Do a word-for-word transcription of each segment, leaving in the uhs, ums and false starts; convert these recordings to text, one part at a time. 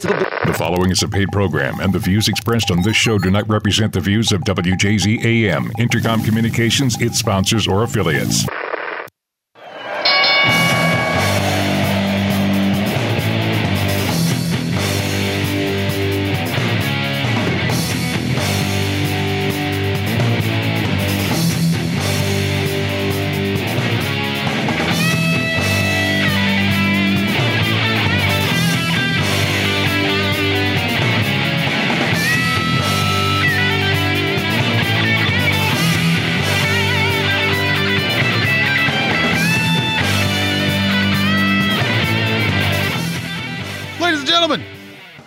The following is a paid program, and the views expressed on this show do not represent the views of W J Z A M, Intercom Communications, its sponsors, or affiliates.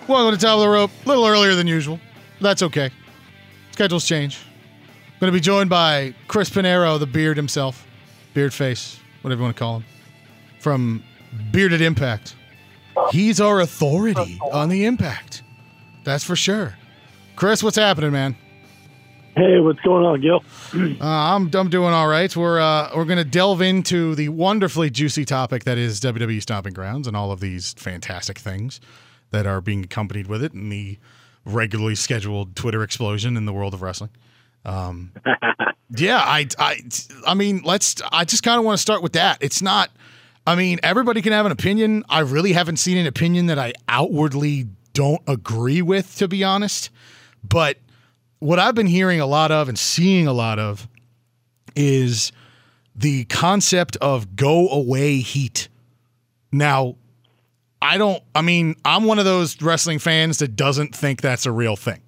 Welcome to Top of the Rope, a little earlier than usual. That's okay. Schedules change. I'm going to be joined by Chris Pinero, the beard himself, beard face, whatever you want to call him, from Bearded Impact. He's our authority on the Impact. That's for sure. Chris, what's happening, man? Hey, what's going on, Gil? uh, I'm, I'm doing all right. We're uh, we're going to delve into the wonderfully juicy topic that is W W E Stomping Grounds and all of these fantastic things that are being accompanied with it, and the regularly scheduled Twitter explosion in the world of wrestling. Um, yeah, I, I, I mean, let's. I just kind of want to start with that. It's not. I mean, everybody can have an opinion. I really haven't seen an opinion that I outwardly don't agree with, to be honest. But what I've been hearing a lot of and seeing a lot of is the concept of go away heat. Now, I don't, I mean, I'm one of those wrestling fans that doesn't think that's a real thing.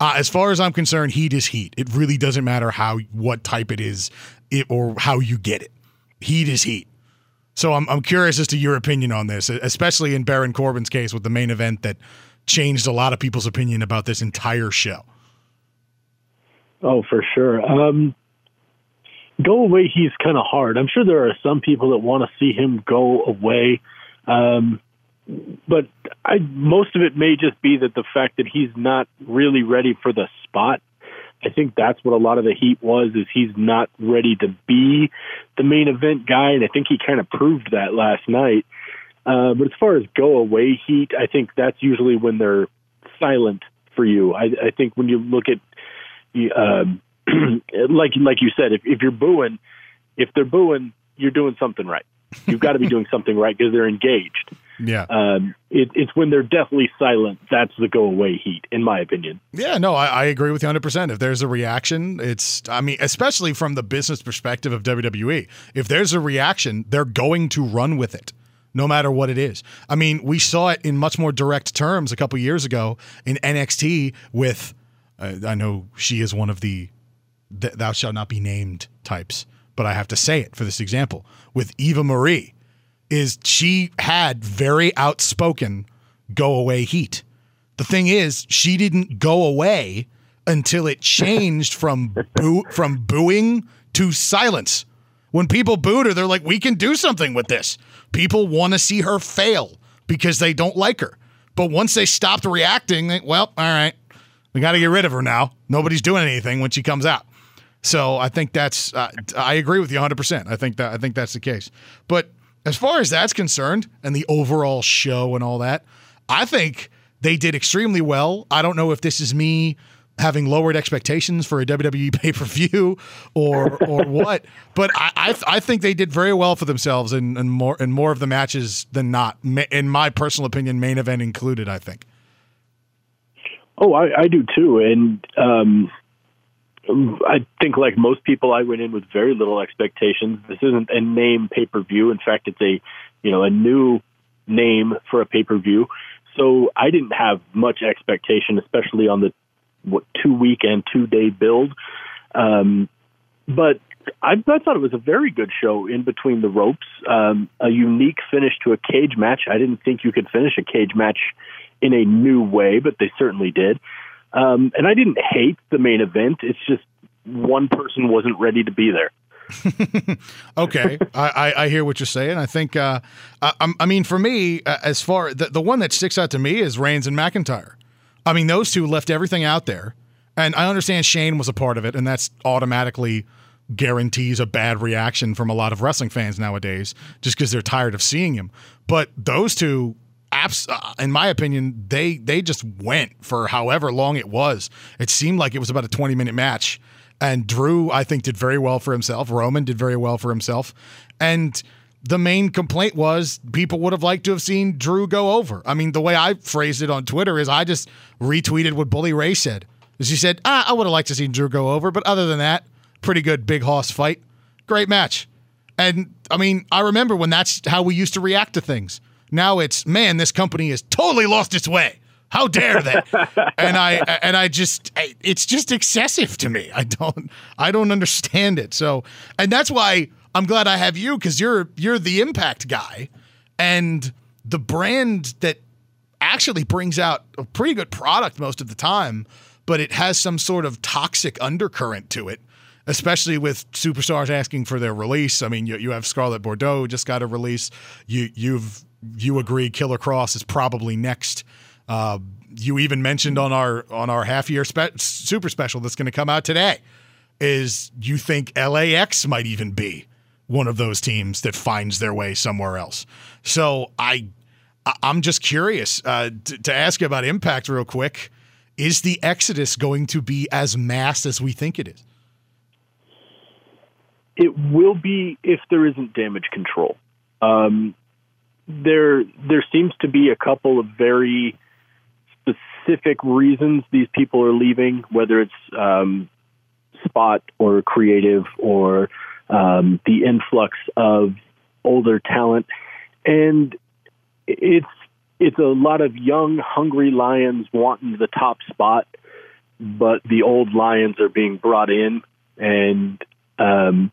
Uh, as far as I'm concerned, heat is heat. It really doesn't matter how, what type it is it, or how you get it. Heat is heat. So I'm I'm curious as to your opinion on this, especially in Baron Corbin's case with the main event that changed a lot of people's opinion about this entire show. Oh, for sure. Um, go away heat's kind of hard. I'm sure there are some people that want to see him go away. Um, But I, most of it may just be that the fact that he's not really ready for the spot. I think that's what a lot of the heat was, is he's not ready to be the main event guy, and I think he kind of proved that last night. Uh, but as far as go-away heat, I think that's usually when they're silent for you. I, I think when you look at, uh, like like you said, if, if you're booing, if they're booing, you're doing something right. You've got to be doing something right because they're engaged. Yeah, um, it, it's when they're deathly silent. That's the go-away heat, in my opinion. Yeah, no, I, I agree with you one hundred percent. If there's a reaction, it's, I mean, especially from the business perspective of W W E, if there's a reaction, they're going to run with it, no matter what it is. I mean, we saw it in much more direct terms a couple years ago in N X T with, uh, I know she is one of the th- thou shalt not be named types, but I have to say it for this example, with Eva Marie. Is she had very outspoken go-away heat. The thing is, she didn't go away until it changed from boo- from booing to silence. When people booed her, they're like, we can do something with this. People want to see her fail because they don't like her. But once they stopped reacting, they, well, all right, we got to get rid of her now. Nobody's doing anything when she comes out. So I think that's, uh, I agree with you one hundred percent. I think that I think that's the case. But as far as that's concerned, and the overall show and all that, I think they did extremely well. I don't know if this is me having lowered expectations for a W W E pay-per-view or or what, but I I, th- I think they did very well for themselves in, in more in more of the matches than not. In my personal opinion, main event included, I think. Oh, I, I do too, and um, I think like most people, I went in with very little expectations. This isn't a name pay-per-view. In fact, it's a, you know, a new name for a pay-per-view. So I didn't have much expectation, especially on the what, two-week and two-day build. Um, but I, I thought it was a very good show in between the ropes, um, a unique finish to a cage match. I didn't think you could finish a cage match in a new way, but they certainly did. Um, and I didn't hate the main event. It's just one person wasn't ready to be there. Okay. I, I, I hear what you're saying. I think, uh, I, I mean, for me, uh, as far the, the one that sticks out to me is Reigns and McIntyre. I mean, those two left everything out there, and I understand Shane was a part of it, and that's automatically guarantees a bad reaction from a lot of wrestling fans nowadays, just because they're tired of seeing him. But those two abs- in my opinion, they they just went for however long it was. It seemed like it was about a twenty-minute match. And Drew, I think, did very well for himself. Roman did very well for himself. And the main complaint was people would have liked to have seen Drew go over. I mean, the way I phrased it on Twitter is I just retweeted what Bully Ray said. She said, ah, I would have liked to see Drew go over, but other than that, pretty good big hoss fight. Great match. And, I mean, I remember when that's how we used to react to things. Now it's, man, this company has totally lost its way. How dare they? and I and I just it's just excessive to me. I don't I don't understand it. So, and that's why I'm glad I have you, because you're you're the Impact guy, and the brand that actually brings out a pretty good product most of the time, but it has some sort of toxic undercurrent to it, especially with superstars asking for their release. I mean, you you have Scarlett Bordeaux who just got a release. You you've you agree Killer Cross is probably next. Uh, you even mentioned on our on our half year spe- super special that's going to come out today is you think L A X might even be one of those teams that finds their way somewhere else. So I I'm just curious uh, to, to ask you about Impact real quick. Is the exodus going to be as mass as we think it is? It will be if there isn't damage control. Um, there there seems to be a couple of very specific reasons these people are leaving, whether it's um, spot or creative or um, the influx of older talent. And it's it's a lot of young, hungry lions wanting the top spot, but the old lions are being brought in. And, um,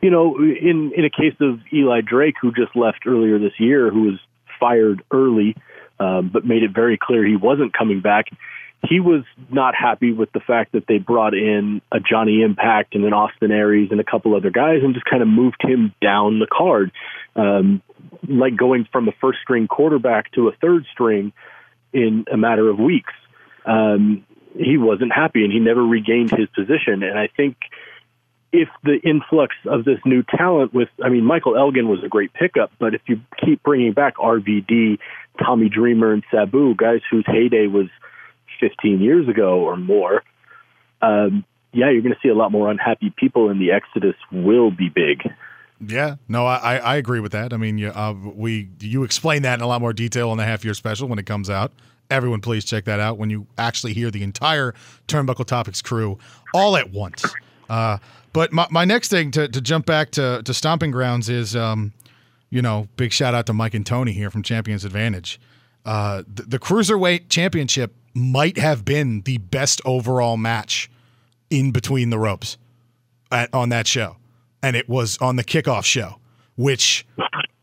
you know, in, in a case of Eli Drake, who just left earlier this year, who was fired early, Um, but made it very clear he wasn't coming back. He was not happy with the fact that they brought in a Johnny Impact and an Austin Aries and a couple other guys and just kind of moved him down the card. Um, like going from a first string quarterback to a third string in a matter of weeks. Um, he wasn't happy and he never regained his position. And I think if the influx of this new talent with, I mean, Michael Elgin was a great pickup, but if you keep bringing back R V D, Tommy Dreamer, and Sabu, guys whose heyday was fifteen years ago or more, um, yeah, you're going to see a lot more unhappy people, and the exodus will be big. Yeah, no, I, I agree with that. I mean, you, uh, we you explain that in a lot more detail on the half-year special when it comes out. Everyone, please check that out when you actually hear the entire Turnbuckle Topics crew all at once. Uh, but my, my next thing to, to jump back to, to Stomping Grounds is, um, you know, big shout out to Mike and Tony here from Champions Advantage. Uh, the, the Cruiserweight Championship might have been the best overall match in between the ropes at, on that show. And it was on the kickoff show, which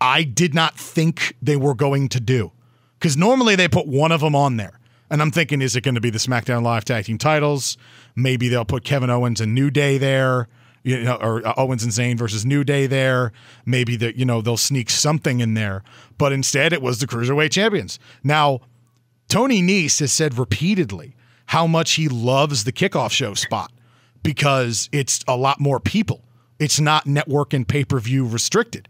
I did not think they were going to do, because normally they put one of them on there. And I'm thinking, is it going to be the SmackDown Live Tag Team titles? Maybe they'll put Kevin Owens and New Day there, you know, or Owens and Zayn versus New Day there. Maybe that, you know, they'll sneak something in there. But instead, it was the Cruiserweight Champions. Now, Tony Nese has said repeatedly how much he loves the kickoff show spot because it's a lot more people. It's not network and pay-per-view restricted.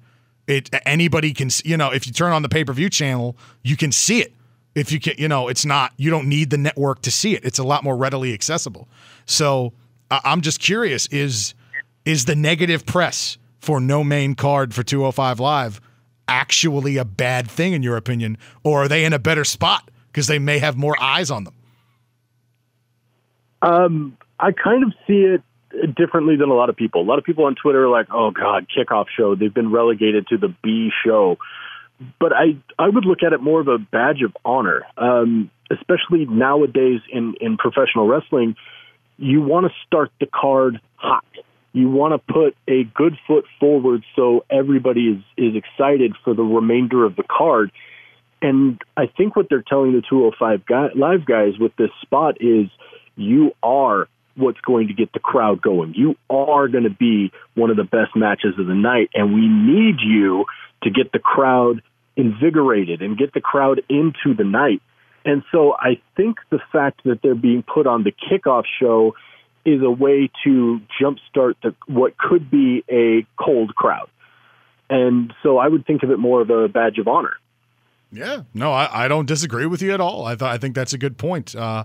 It anybody can, you know, if you turn on the pay-per-view channel, you can see it. If you can, you know, it's not, you don't need the network to see it. It's a lot more readily accessible. So uh, I'm just curious, is, is the negative press for no main card for two oh five Live actually a bad thing in your opinion, or are they in a better spot because they may have more eyes on them? Um, I kind of see it differently than a lot of people. A lot of people on Twitter are like, oh God, kickoff show. They've been relegated to the B show. But I, I would look at it more of a badge of honor, um, especially nowadays in, in professional wrestling. You want to start the card hot. You want to put a good foot forward so everybody is, is excited for the remainder of the card. And I think what they're telling the two oh five guy, Live guys with this spot is you are what's going to get the crowd going. You are going to be one of the best matches of the night, and we need you to get the crowd invigorated and get the crowd into the night. And so I think the fact that they're being put on the kickoff show is a way to jumpstart the, what could be a cold crowd. And so I would think of it more of a badge of honor. Yeah, no, I, I don't disagree with you at all. I th- I think that's a good point. Uh,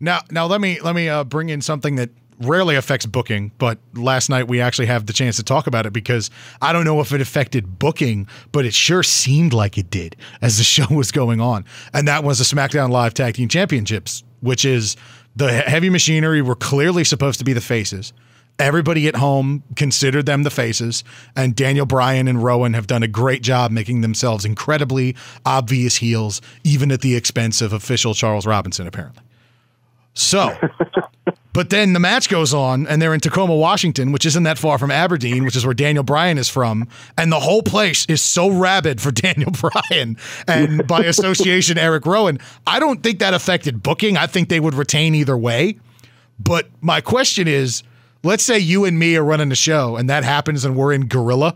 now, now let me let me uh, bring in something that rarely affects booking, but last night we actually have the chance to talk about it because I don't know if it affected booking, but it sure seemed like it did as the show was going on. And that was the SmackDown Live Tag Team Championships, which is the Heavy Machinery were clearly supposed to be the faces. Everybody at home considered them the faces, and Daniel Bryan and Rowan have done a great job making themselves incredibly obvious heels, even at the expense of official Charles Robinson, apparently. So, but then the match goes on, and they're in Tacoma, Washington, which isn't that far from Aberdeen, which is where Daniel Bryan is from, and the whole place is so rabid for Daniel Bryan, and by association, Eric Rowan. I don't think that affected booking. I think they would retain either way, but my question is, let's say you and me are running the show, and that happens, and we're in Gorilla,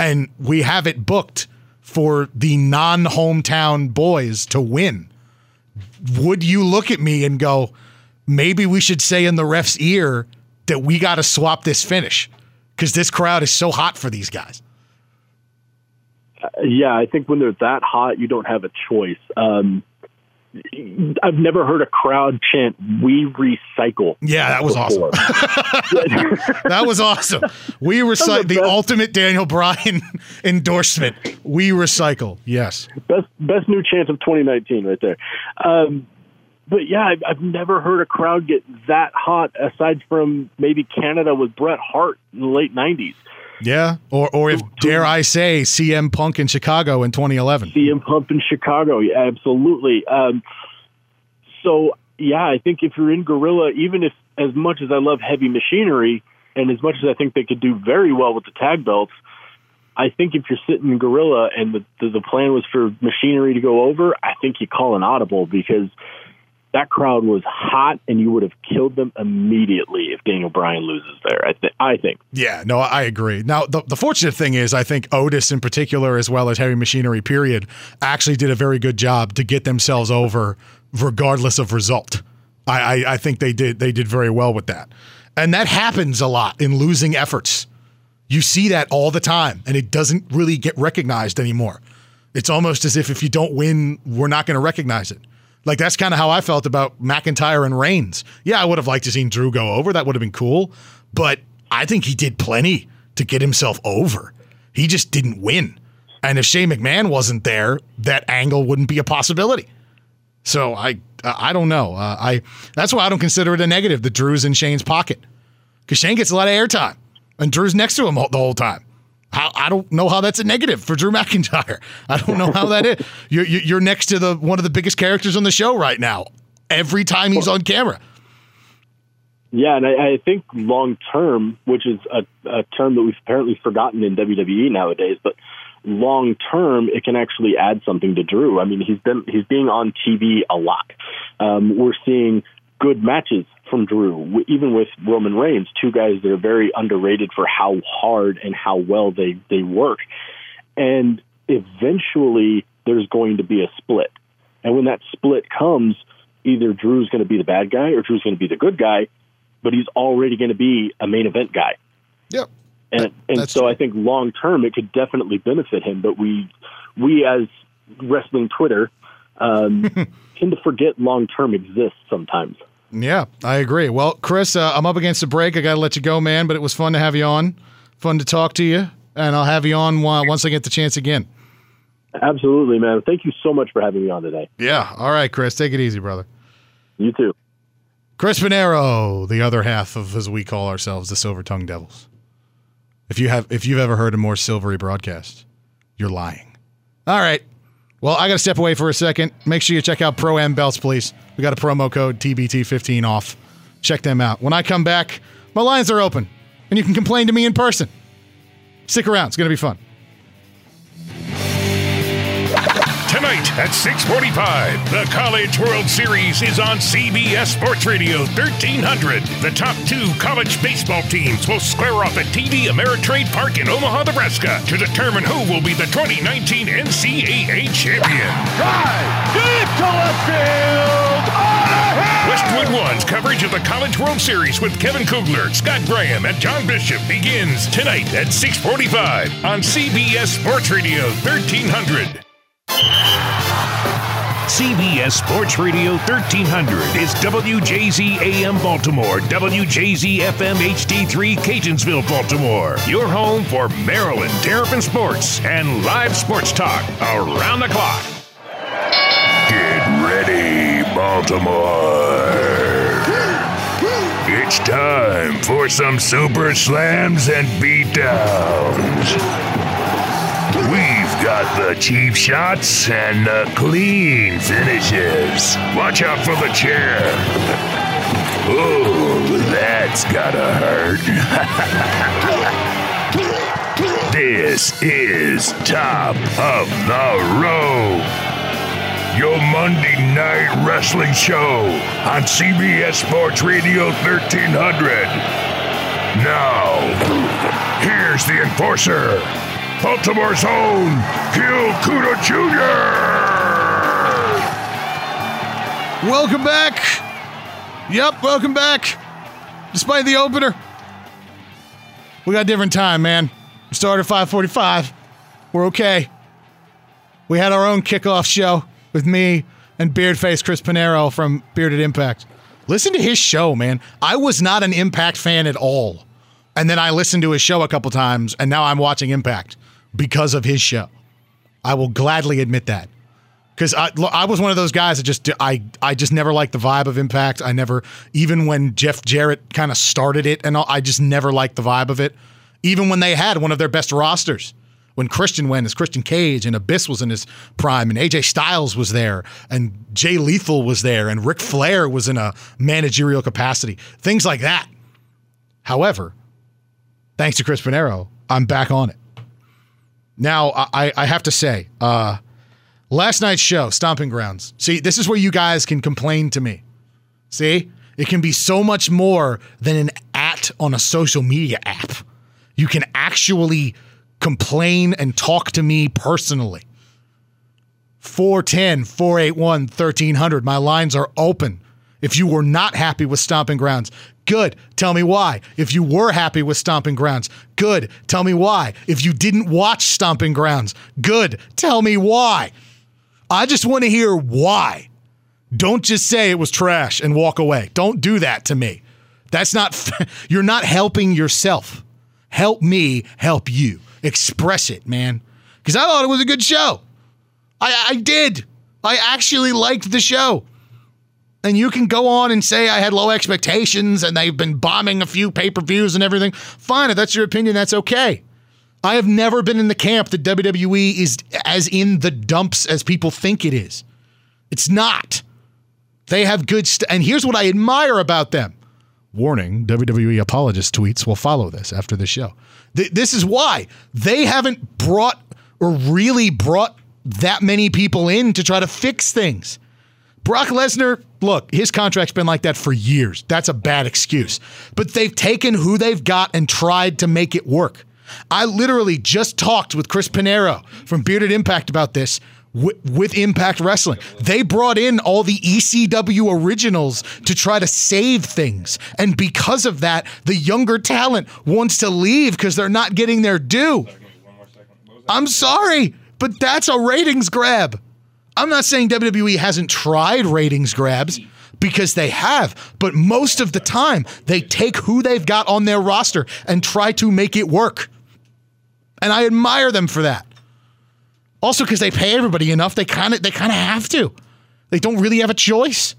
and we have it booked for the non-hometown boys to win. Would you look at me and go, maybe we should say in the ref's ear that we got to swap this finish because this crowd is so hot for these guys? Uh, yeah, I think when they're that hot, you don't have a choice. Um, I've never heard a crowd chant, "We recycle." Yeah, that was before. Awesome. That was awesome. We recycle, the ultimate Daniel Bryan endorsement. We recycle. Yes. Best best new chant of twenty nineteen right there. Um, but yeah, I've, I've never heard a crowd get that hot aside from maybe Canada with Bret Hart in the late nineties. Yeah, or or if, dare I say, C M Punk in Chicago in twenty eleven. C M Punk in Chicago, yeah, absolutely. Um, so, yeah, I think if you're in Gorilla, even if as much as I love Heavy Machinery and as much as I think they could do very well with the tag belts, I think if you're sitting in Gorilla and the, the, the plan was for Machinery to go over, I think you call an audible because that crowd was hot, and you would have killed them immediately if Daniel Bryan loses there, I, th- I think. Yeah, no, I agree. Now, the, the fortunate thing is I think Otis in particular, as well as Heavy Machinery, period, actually did a very good job to get themselves over regardless of result. I, I, I think they did they did very well with that. And that happens a lot in losing efforts. You see that all the time, and it doesn't really get recognized anymore. It's almost as if if you don't win, we're not going to recognize it. Like, that's kind of how I felt about McIntyre and Reigns. Yeah, I would have liked to seen Drew go over. That would have been cool. But I think he did plenty to get himself over. He just didn't win. And if Shane McMahon wasn't there, that angle wouldn't be a possibility. So I I don't know. Uh, I that's why I don't consider it a negative that Drew's in Shane's pocket. Because Shane gets a lot of airtime. And Drew's next to him the whole time. How, I don't know how that's a negative for Drew McIntyre. I don't know how that is. You're, you're next to the one of the biggest characters on the show right now, every time he's on camera. Yeah, and I, I think long-term, which is a, a term that we've apparently forgotten in W W E nowadays, but long-term, it can actually add something to Drew. I mean, he's been he's being on T V a lot. Um, we're seeing good matches from Drew, even with Roman Reigns, two guys that are very underrated for how hard and how well they, they work. And eventually there's going to be a split. And when that split comes, either Drew's going to be the bad guy or Drew's going to be the good guy, but he's already going to be a main event guy. Yep. And and That's so true. I think long term it could definitely benefit him, but we, we as wrestling Twitter um, tend to forget long term exists sometimes. Yeah, I agree. Well, Chris, uh, I'm up against the break. I got to let you go, man, but it was fun to have you on. Fun to talk to you, and I'll have you on once I get the chance again. Absolutely, man. Thank you so much for having me on today. Yeah. All right, Chris. Take it easy, brother. You too. Chris Pinero, the other half of, as we call ourselves, the Silver Tongue Devils. If you have, if you've ever heard a more silvery broadcast, you're lying. All right. Well, I got to step away for a second. Make sure you check out Pro Am Belts, please. We got a promo code T B T fifteen off. Check them out. When I come back, my lines are open, and you can complain to me in person. Stick around. It's going to be fun. Tonight at six forty-five, the College World Series is on C B S Sports Radio thirteen hundred. The top two college baseball teams will square off at T D Ameritrade Park in Omaha, Nebraska to determine who will be the twenty nineteen N C A A champion. Drive deep to left field. Westwood One's coverage of the College World Series with Kevin Kugler, Scott Graham, and John Bishop begins tonight at six forty-five on C B S Sports Radio thirteen hundred. Yeah. C B S Sports Radio thirteen hundred is W J Z A M Baltimore, W J Z F M H D three Catonsville, Baltimore. Your home for Maryland Terrapin sports and live sports talk around the clock. Get ready, Baltimore. It's time for some super slams and beatdowns. We've got the cheap shots and the clean finishes. Watch out for the chair. Oh, that's gotta hurt. This is Top of the Row, your Monday night wrestling show on C B S Sports Radio thirteen hundred. Now, here's the enforcer, Baltimore's own Gil Kuta Junior Welcome back. Yep, welcome back. Despite the opener, we got a different time, man. We started at five forty-five. We're okay. We had our own kickoff show with me and Beardface Chris Pinero from Bearded Impact. Listen to his show, man. I was not an Impact fan at all. And then I listened to his show a couple times, and now I'm watching Impact because of his show. I will gladly admit that, because I, I was one of those guys that just I I just never liked the vibe of Impact. I never, even when Jeff Jarrett kind of started it, and all, I just never liked the vibe of it. Even when they had one of their best rosters, when Christian went as Christian Cage, and Abyss was in his prime, and A J Styles was there, and Jay Lethal was there, and Ric Flair was in a managerial capacity, things like that. However, thanks to Chris Pinero, I'm back on it. Now, I, I have to say, uh, last night's show, Stomping Grounds. See, this is where you guys can complain to me. See? It can be so much more than an at on a social media app. You can actually complain and talk to me personally. four ten, four eighty-one, thirteen hundred. My lines are open. If you were not happy with Stomping Grounds, good, tell me why. If you were happy with Stomping Grounds, good, tell me why. If you didn't watch Stomping Grounds, good, tell me why. I just want to hear why. Don't just say it was trash and walk away. Don't do that to me. That's not, f- you're not helping yourself. Help me help you. Express it, man. Because I thought it was a good show. I, I did. I actually liked the show. And you can go on and say I had low expectations and they've been bombing a few pay-per-views and everything. Fine, if that's your opinion, that's okay. I have never been in the camp that W W E is as in the dumps as people think it is. It's not. They have good stuff. And here's what I admire about them. Warning, W W E apologist tweets will follow this after the show. Th- this is why. They haven't brought or really brought that many people in to try to fix things. Brock Lesnar, look, his contract's been like that for years. That's a bad excuse. But they've taken who they've got and tried to make it work. I literally just talked with Chris Pinero from Bearded Impact about this w- with Impact Wrestling. They brought in all the E C W originals to try to save things. And because of that, the younger talent wants to leave because they're not getting their due. I'm sorry, but that's a ratings grab. I'm not saying W W E hasn't tried ratings grabs, because they have, but most of the time, they take who they've got on their roster and try to make it work. And I admire them for that. Also, because they pay everybody enough, they kind of they kind of have to. They don't really have a choice.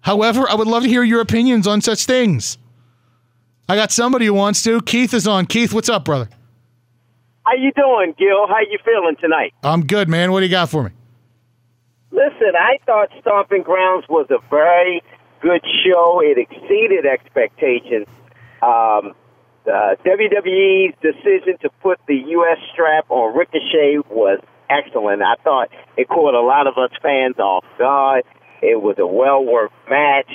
However, I would love to hear your opinions on such things. I got somebody who wants to. Keith is on. Keith, what's up, brother? How you doing, Gil? How you feeling tonight? I'm good, man. What do you got for me? Listen, I thought Stomping Grounds was a very good show. It exceeded expectations. Um, uh, W W E's decision to put the U S strap on Ricochet was excellent. I thought it caught a lot of us fans off guard. It was a well-worked match.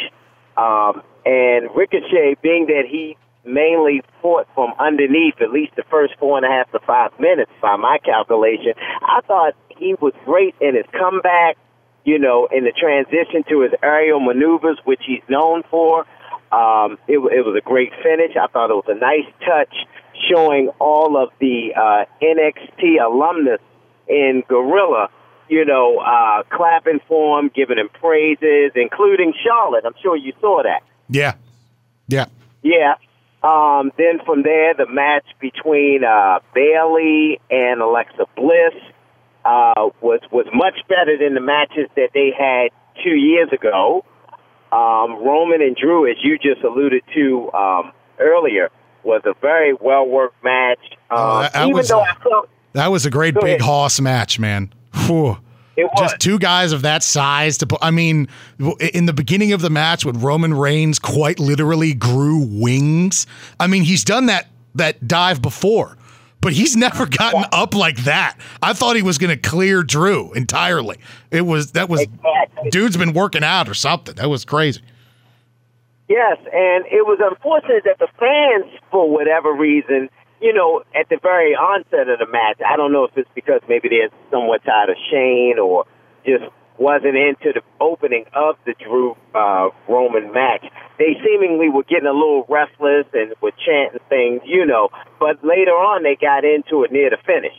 Um, and Ricochet, being that he mainly fought from underneath at least the first four and a half to five minutes by my calculation. I thought he was great in his comeback, you know, in the transition to his aerial maneuvers, which he's known for. Um, it, it was a great finish. I thought it was a nice touch showing all of the uh, N X T alumnus in Gorilla, you know, uh, clapping for him, giving him praises, including Charlotte. I'm sure you saw that. Yeah. Yeah. Yeah. Um, then from there, the match between uh, Bayley and Alexa Bliss uh, was was much better than the matches that they had two years ago. Um, Roman and Drew, as you just alluded to um, earlier, was a very well worked match. Um, uh, that, that even was, though I thought, that was a great big ahead. hoss match, man. Whew. It was. Just two guys of that size to put. I mean, in the beginning of the match, when Roman Reigns quite literally grew wings. I mean, he's done that that dive before, but he's never gotten up like that. I thought he was going to clear Drew entirely. It was that was exactly. Dude's been working out or something. That was crazy. Yes, and it was unfortunate that the fans, for whatever reason, you know, at the very onset of the match, I don't know if it's because maybe they're somewhat tired of Shane or just wasn't into the opening of the Drew uh, Roman match. They seemingly were getting a little restless and were chanting things, you know, but later on they got into it near the finish.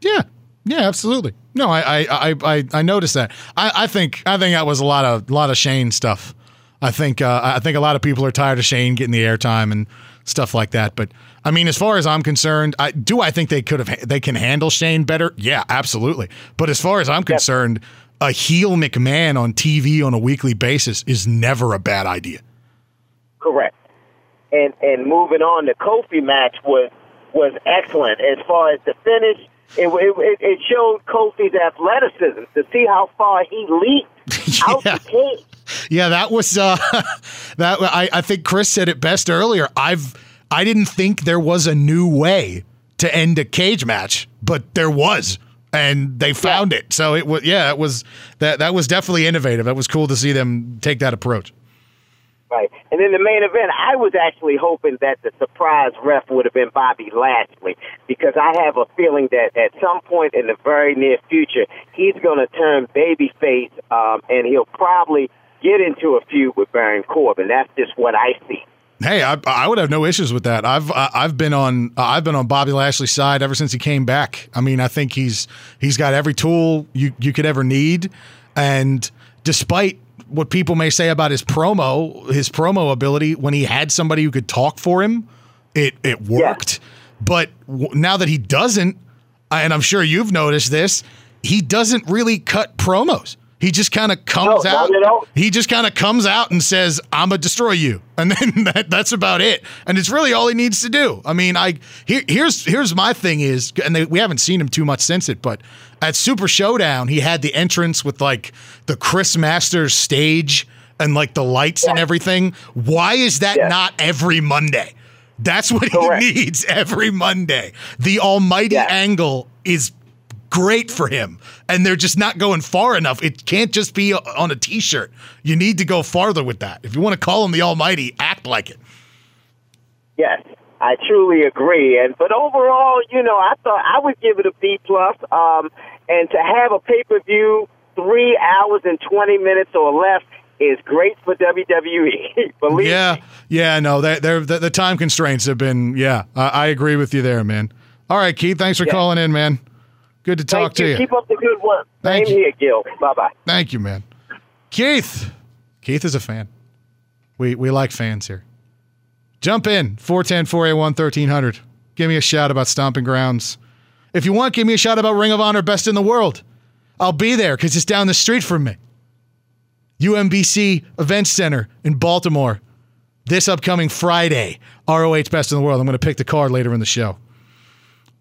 Yeah, yeah, absolutely. No, I I I, I noticed that. I, I think I think that was a lot of lot of Shane stuff. I think uh, I think a lot of people are tired of Shane getting the airtime and stuff like that. But I mean, as far as I'm concerned, I, do I think they could have they can handle Shane better? Yeah, absolutely. But as far as I'm concerned, a heel McMahon on T V on a weekly basis is never a bad idea. Correct. And and moving on, the Kofi match was was excellent as far as the finish. It, it, it showed Kofi's athleticism to see how far he leaped out yeah. the cage. Yeah, that was uh, that. I, I think Chris said it best earlier. I've I didn't think there was a new way to end a cage match, but there was, and they found yeah. it. So it was yeah, it was that that was definitely innovative. That was cool to see them take that approach. Right, and in the main event, I was actually hoping that the surprise ref would have been Bobby Lashley, because I have a feeling that at some point in the very near future, he's going to turn babyface, um, and he'll probably get into a feud with Baron Corbin. That's just what I see. Hey, I, I would have no issues with that. I've I've been on I've been on Bobby Lashley's side ever since he came back. I mean, I think he's he's got every tool you you could ever need, and despite what people may say about his promo, his promo ability, when he had somebody who could talk for him, it it worked. Yeah. But w- now that he doesn't, and I'm sure you've noticed this, he doesn't really cut promos. He just kind of comes no, out. He just kind of comes out and says, "I'm gonna destroy you," and then that, that's about it. And it's really all he needs to do. I mean, I here, here's here's my thing is, and they, we haven't seen him too much since it, but at Super Showdown, he had the entrance with like the Chris Masters stage and like the lights yeah. and everything. Why is that yeah. not every Monday? That's what Correct. he needs every Monday. The almighty yeah. angle is great for him, and they're just not going far enough. It can't just be a, on a t-shirt. You need to go farther with that. If you want to call him the almighty, act like it. Yes, I truly agree. And but overall, you know, I thought I would give it a B plus. Um, and to have a pay-per-view three hours and twenty minutes or less is great for W W E. Believe yeah, me. yeah, no, they're, they're, the, the time constraints have been. Yeah, I, I agree with you there, man. All right, Keith, thanks for yeah. calling in, man. Good to talk Thank to you. you. Keep up the good work. Thank Same you. here, Gil. Bye-bye. Thank you, man. Keith. Keith is a fan. We we like fans here. Jump in. four ten, four eighty-one, thirteen hundred. Give me a shout about Stomping Grounds. If you want, give me a shout about Ring of Honor, Best in the World. I'll be there because it's down the street from me. U M B C Event Center in Baltimore. This upcoming Friday, R O H Best in the World. I'm going to pick the card later in the show.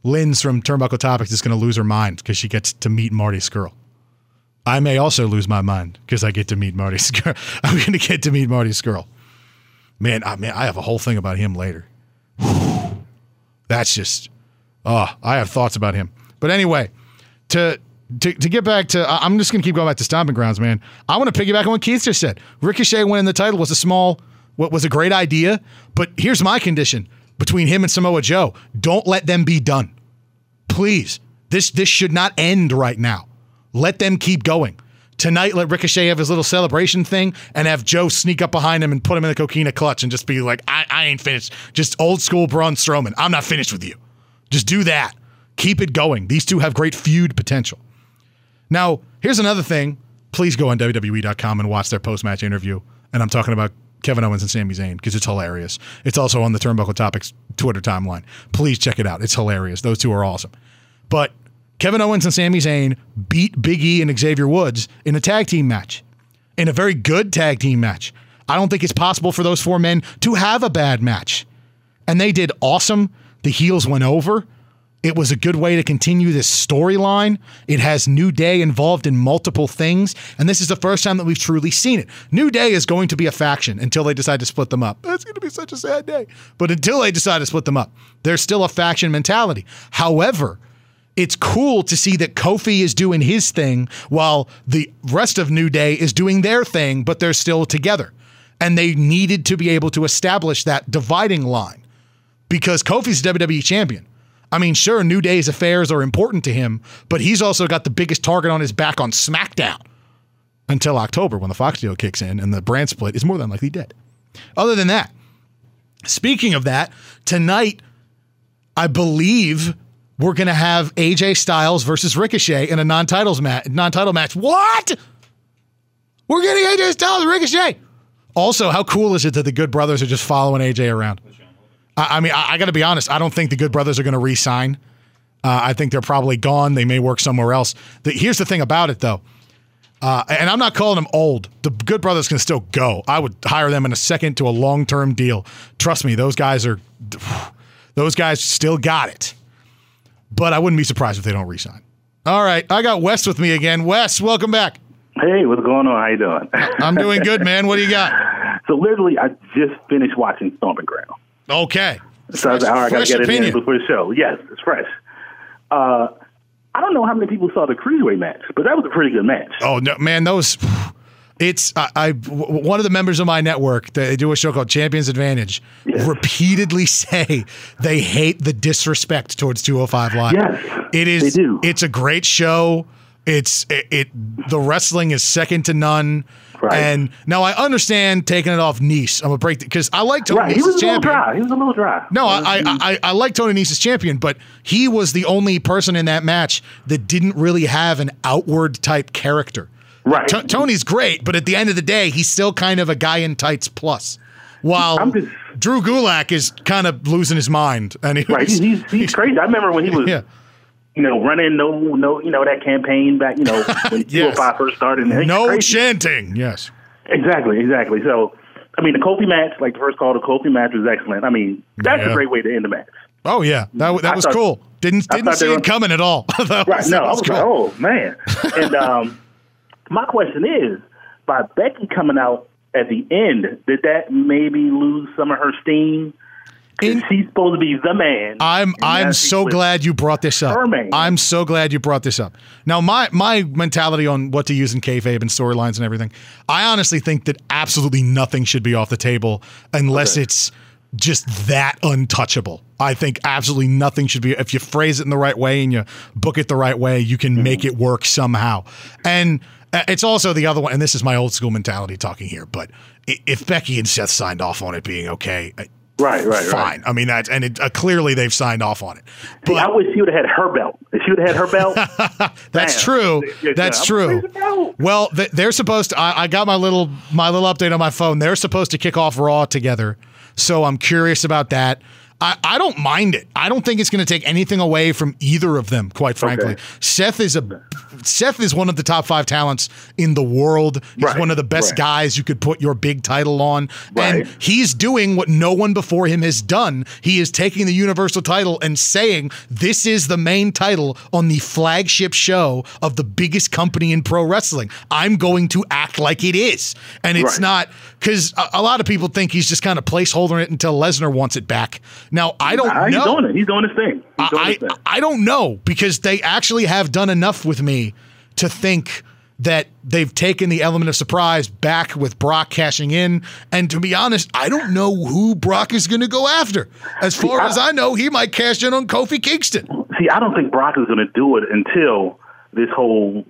Lynn's from Turnbuckle Topics is going to lose her mind because she gets to meet Marty Scurll. I may also lose my mind because I get to meet Marty Scurll. I'm going to get to meet Marty Scurll. Man, I, man, I have a whole thing about him later. That's just, oh, I have thoughts about him. But anyway, to to, to get back to, I'm just going to keep going back to Stomping Grounds, man. I want to piggyback on what Keith just said. Ricochet winning the title was a small, what was a great idea, but here's my condition. Between him and Samoa Joe, don't let them be done. Please. This this should not end right now. Let them keep going. Tonight, let Ricochet have his little celebration thing and have Joe sneak up behind him and put him in the coquina clutch and just be like, I, I ain't finished. Just old school Braun Strowman. I'm not finished with you. Just do that. Keep it going. These two have great feud potential. Now, here's another thing. Please go on W W E dot com and watch their post-match interview. And I'm talking about Kevin Owens and Sami Zayn because it's hilarious. It's also on the Turnbuckle Topics Twitter timeline. Please check it out. It's hilarious. Those two are awesome. But Kevin Owens and Sami Zayn beat Big E and Xavier Woods in a tag team match, in a very good tag team match. I don't think it's possible for those four men to have a bad match. And they did awesome. The heels went over. It was a good way to continue this storyline. It has New Day involved in multiple things, and this is the first time that we've truly seen it. New Day is going to be a faction until they decide to split them up. That's going to be such a sad day. But until they decide to split them up, there's still a faction mentality. However, it's cool to see that Kofi is doing his thing while the rest of New Day is doing their thing, but they're still together. And they needed to be able to establish that dividing line because Kofi's W W E champion. I mean, sure, New Day's affairs are important to him, but he's also got the biggest target on his back on SmackDown until October when the Fox deal kicks in and the brand split is more than likely dead. Other than that, speaking of that, tonight, I believe we're going to have A J Styles versus Ricochet in a non-titles ma- non-title match. What? We're getting A J Styles and Ricochet. Also, how cool is it that the Good Brothers are just following A J around? I, I mean, I, I got to be honest. I don't think the Good Brothers are going to re-sign. Uh, I think they're probably gone. They may work somewhere else. The, here's the thing about it, though. Uh, and I'm not calling them old. The Good Brothers can still go. I would hire them in a second to a long-term deal. Trust me, those guys are, those guys still got it. But I wouldn't be surprised if they don't re-sign. All right, I got Wes with me again. Wes, welcome back. Hey, what's going on? How you doing? I'm doing good, man. What do you got? So literally, I just finished watching Stomping Grounds. Okay. So I was like, all right, fresh I got to get it in before the show. Yes, it's fresh. Uh, I don't know how many people saw the Cruiserweight match, but that was a pretty good match. Oh, no, man, those... It's I, I one of the members of my network, they do a show called Champions Advantage, yes. repeatedly say they hate the disrespect towards two oh five Live. Yes, it is, they do. It's a great show. It's it, it. The wrestling is second to none. Right. And now I understand taking it off Nice. I'm gonna break because I like Tony right. Nese's he was a champion. Little dry. He was a little dry. No, I, I I I like Tony Nese's champion, but he was the only person in that match that didn't really have an outward type character. Right. T- Tony's great, but at the end of the day, he's still kind of a guy in tights plus. While I'm just, Drew Gulak is kind of losing his mind, and he right. was, he's, he's, he's crazy. I remember when he was. Yeah. You know, running no, no, you know that campaign back, you know, when yes. two oh five first started. And no crazy. Chanting, yes, exactly, exactly. So, I mean, the Kofi match, like the first call, the Kofi match was excellent. I mean, that's yeah. a great way to end the match. Oh yeah, that that I was thought, cool. Didn't I didn't see were, it coming at all. That right? Was, no, I was, was cool. like, oh man. And um, my question is, by Becky coming out at the end, did that maybe lose some of her steam? And she's supposed to be the man. I'm I'm so glad you brought this up. I'm so glad you brought this up. Now, my my mentality on what to use in kayfabe and storylines and everything, I honestly think that absolutely nothing should be off the table unless okay. it's just that untouchable. I think absolutely nothing should be. If you phrase it in the right way and you book it the right way, you can mm-hmm. make it work somehow. And it's also the other one, and this is my old school mentality talking here, but if Becky and Seth signed off on it being okay... Right, right, fine. Right. I mean, that's and it, uh, clearly they've signed off on it. But See, I wish she would have had her belt. If she would have had her belt, that's damn. true. That's true. Well, th- they're supposed to. I, I got my little my little update on my phone. They're supposed to kick off Raw together, so I'm curious about that. I, I don't mind it. I don't think it's going to take anything away from either of them. Quite frankly, okay. Seth is a Seth is one of the top five talents in the world. He's right. one of the best right. guys you could put your big title on, right. and he's doing what no one before him has done. He is taking the Universal title and saying this is the main title on the flagship show of the biggest company in pro wrestling. I'm going to act like it is, and it's right. not because a, a lot of people think he's just kind of placeholdering it until Lesnar wants it back. Now, I don't know. He's doing it. He's doing his thing. He's doing I, his thing. I, I don't know because they actually have done enough with me to think that they've taken the element of surprise back with Brock cashing in. And to be honest, I don't know who Brock is going to go after. As far See, I, as I know, he might cash in on Kofi Kingston. See, I don't think Brock is going to do it until this whole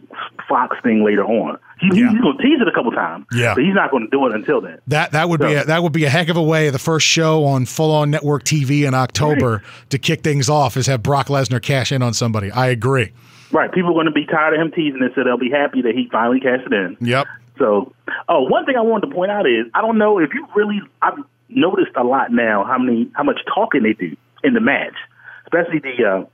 Fox thing later on. He, yeah. He's going to tease it a couple times, yeah. but he's not going to do it until then. That that would so. be a, that would be a heck of a way the first show on full-on network T V in October right. to kick things off is have Brock Lesnar cash in on somebody. I agree. Right. People are going to be tired of him teasing it, so they'll be happy that he finally cashed it in. Yep. So, oh, one thing I wanted to point out is, I don't know if you really, I've noticed a lot now how many, how much talking they do in the match, especially the uh,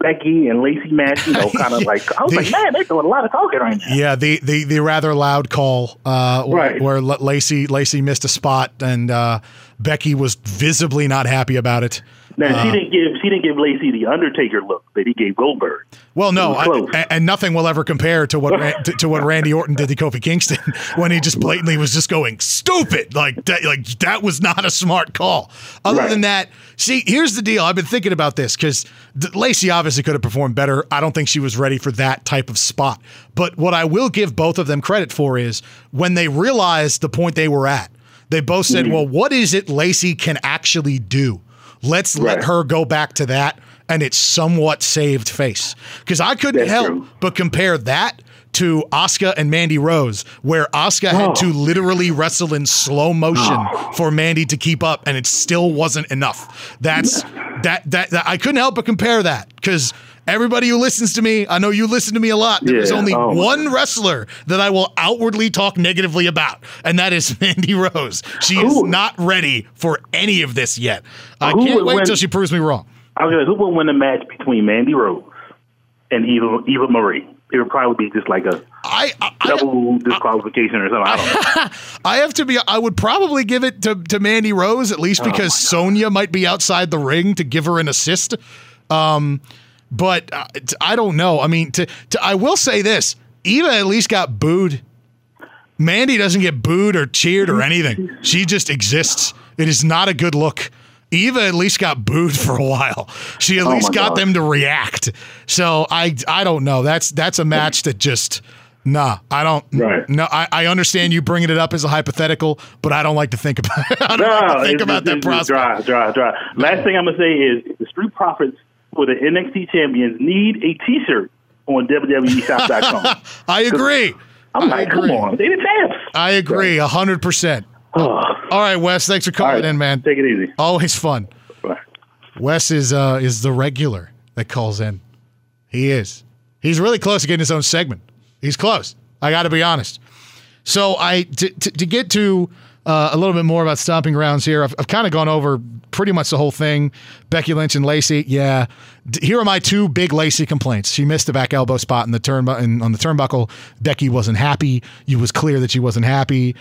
Becky and Lacey match, you know, kind of like, I was the, like, man, they're doing a lot of talking right now. Yeah, the, the, the rather loud call uh, where, right. where Lacey, Lacey missed a spot and uh, Becky was visibly not happy about it. Now, uh, she didn't give she didn't give Lacey the Undertaker look that he gave Goldberg. Well, no, I, and, and nothing will ever compare to what Ran, to, to what Randy Orton did to Kofi Kingston when he just blatantly was just going stupid, like that, like that was not a smart call. Other right. than that, see, here's the deal. I've been thinking about this because Lacey obviously could have performed better. I don't think she was ready for that type of spot. But what I will give both of them credit for is when they realized the point they were at, they both said, mm-hmm. "Well, what is it Lacey can actually do? Let's right. let her go back to that," and it's somewhat saved face. Because I couldn't That's help true. but compare that to Asuka and Mandy Rose, where Asuka oh. had to literally wrestle in slow motion oh. for Mandy to keep up, and it still wasn't enough. That's that, that that I couldn't help but compare that, because everybody who listens to me, I know you listen to me a lot. There's yeah. only oh. one wrestler that I will outwardly talk negatively about, and that is Mandy Rose. She who? is not ready for any of this yet. I who can't wait until she proves me wrong. I was gonna, who will win a match between Mandy Rose and Eva, Eva Marie? It would probably be just like a I, I, double I, disqualification I, or something. I don't know. I have to be. I would probably give it to, to Mandy Rose, at least because oh Sonya might be outside the ring to give her an assist. Um, But uh, I don't know. I mean, to, to, I will say this. Eva at least got booed. Mandy doesn't get booed or cheered or anything. She just exists. It is not a good look. Eva at least got booed for a while. She at oh least got God. them to react. So I I don't know. That's that's a match that just, nah, I don't. Right. No, I, I understand you bringing it up as a hypothetical, but I don't like to think about it. I don't no, like to think about that process. Dry, dry, dry. Last thing I'm going to say is the Street Profits for the N X T champions need a t-shirt on W W E shop dot com. I agree. I'm I like, agree. come on. They didn't have. I agree, one hundred percent. Oh. All right, Wes, thanks for calling right, in, man. Take it easy. Always fun. Bye. Wes is uh, is the regular that calls in. He is. He's really close to getting his own segment. He's close. I got to be honest. So I to, to, to get to uh, a little bit more about Stomping Grounds here, I've, I've kind of gone over pretty much the whole thing. Becky Lynch and Lacey, yeah. D- here are my two big Lacey complaints. She missed the back elbow spot in the turn in, on the turnbuckle. Becky wasn't happy. It was clear that she wasn't happy.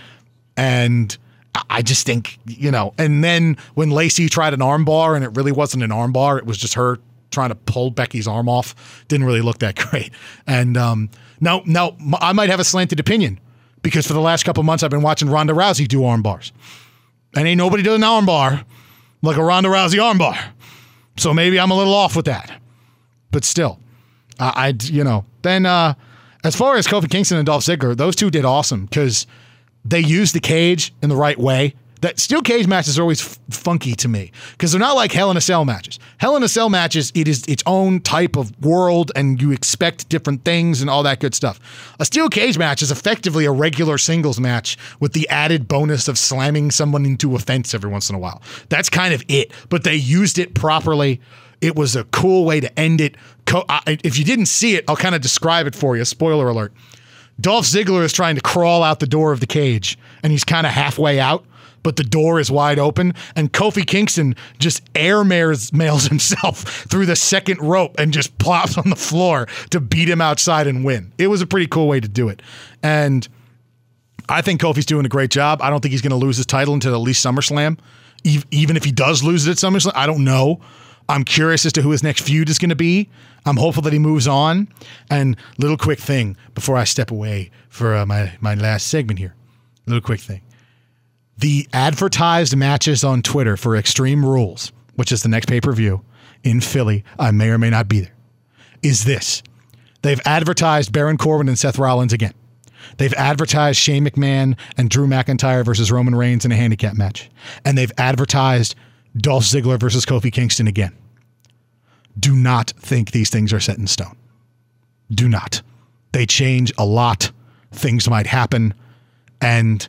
And I-, I just think, you know, and then when Lacey tried an arm bar and it really wasn't an arm bar, it was just her trying to pull Becky's arm off. Didn't really look that great. And um, now, now I might have a slanted opinion because for the last couple months I've been watching Ronda Rousey do arm bars. And ain't nobody doing an arm bar like a Ronda Rousey armbar. So maybe I'm a little off with that. But still, I, I you know. Then uh, as far as Kofi Kingston and Dolph Ziggler, those two did awesome because they used the cage in the right way. That steel cage matches are always f- funky to me because they're not like Hell in a Cell matches. Hell in a Cell matches, it is its own type of world and you expect different things and all that good stuff. A steel cage match is effectively a regular singles match with the added bonus of slamming someone into a fence every once in a while. That's kind of it, but they used it properly. It was a cool way to end it. Co- I, if you didn't see it, I'll kind of describe it for you. Spoiler alert. Dolph Ziggler is trying to crawl out the door of the cage and he's kind of halfway out, but the door is wide open, and Kofi Kingston just air mails himself through the second rope and just plops on the floor to beat him outside and win. It was a pretty cool way to do it. And I think Kofi's doing a great job. I don't think he's going to lose his title until at least SummerSlam. Even if he does lose it at SummerSlam, I don't know. I'm curious as to who his next feud is going to be. I'm hopeful that he moves on. And little quick thing before I step away for uh, my, my last segment here. Little quick thing. The advertised matches on Twitter for Extreme Rules, which is the next pay-per-view in Philly, I may or may not be there, is this. They've advertised Baron Corbin and Seth Rollins again. They've advertised Shane McMahon and Drew McIntyre versus Roman Reigns in a handicap match. And they've advertised Dolph Ziggler versus Kofi Kingston again. Do not think these things are set in stone. Do not. They change a lot. Things might happen. And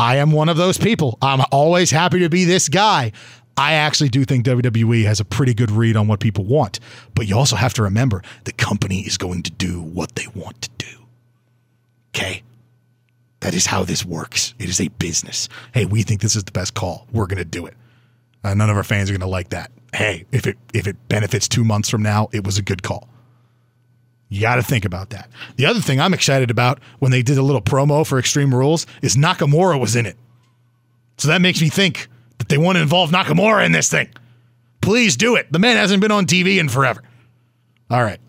I am one of those people. I'm always happy to be this guy. I actually do think W W E has a pretty good read on what people want. But you also have to remember, the company is going to do what they want to do. Okay? That is how this works. It is a business. Hey, we think this is the best call. We're going to do it. Uh, none of our fans are going to like that. Hey, if it if it benefits two months from now, it was a good call. You got to think about that. The other thing I'm excited about when they did a little promo for Extreme Rules is Nakamura was in it. So that makes me think that they want to involve Nakamura in this thing. Please do it. The man hasn't been on T V in forever. All right.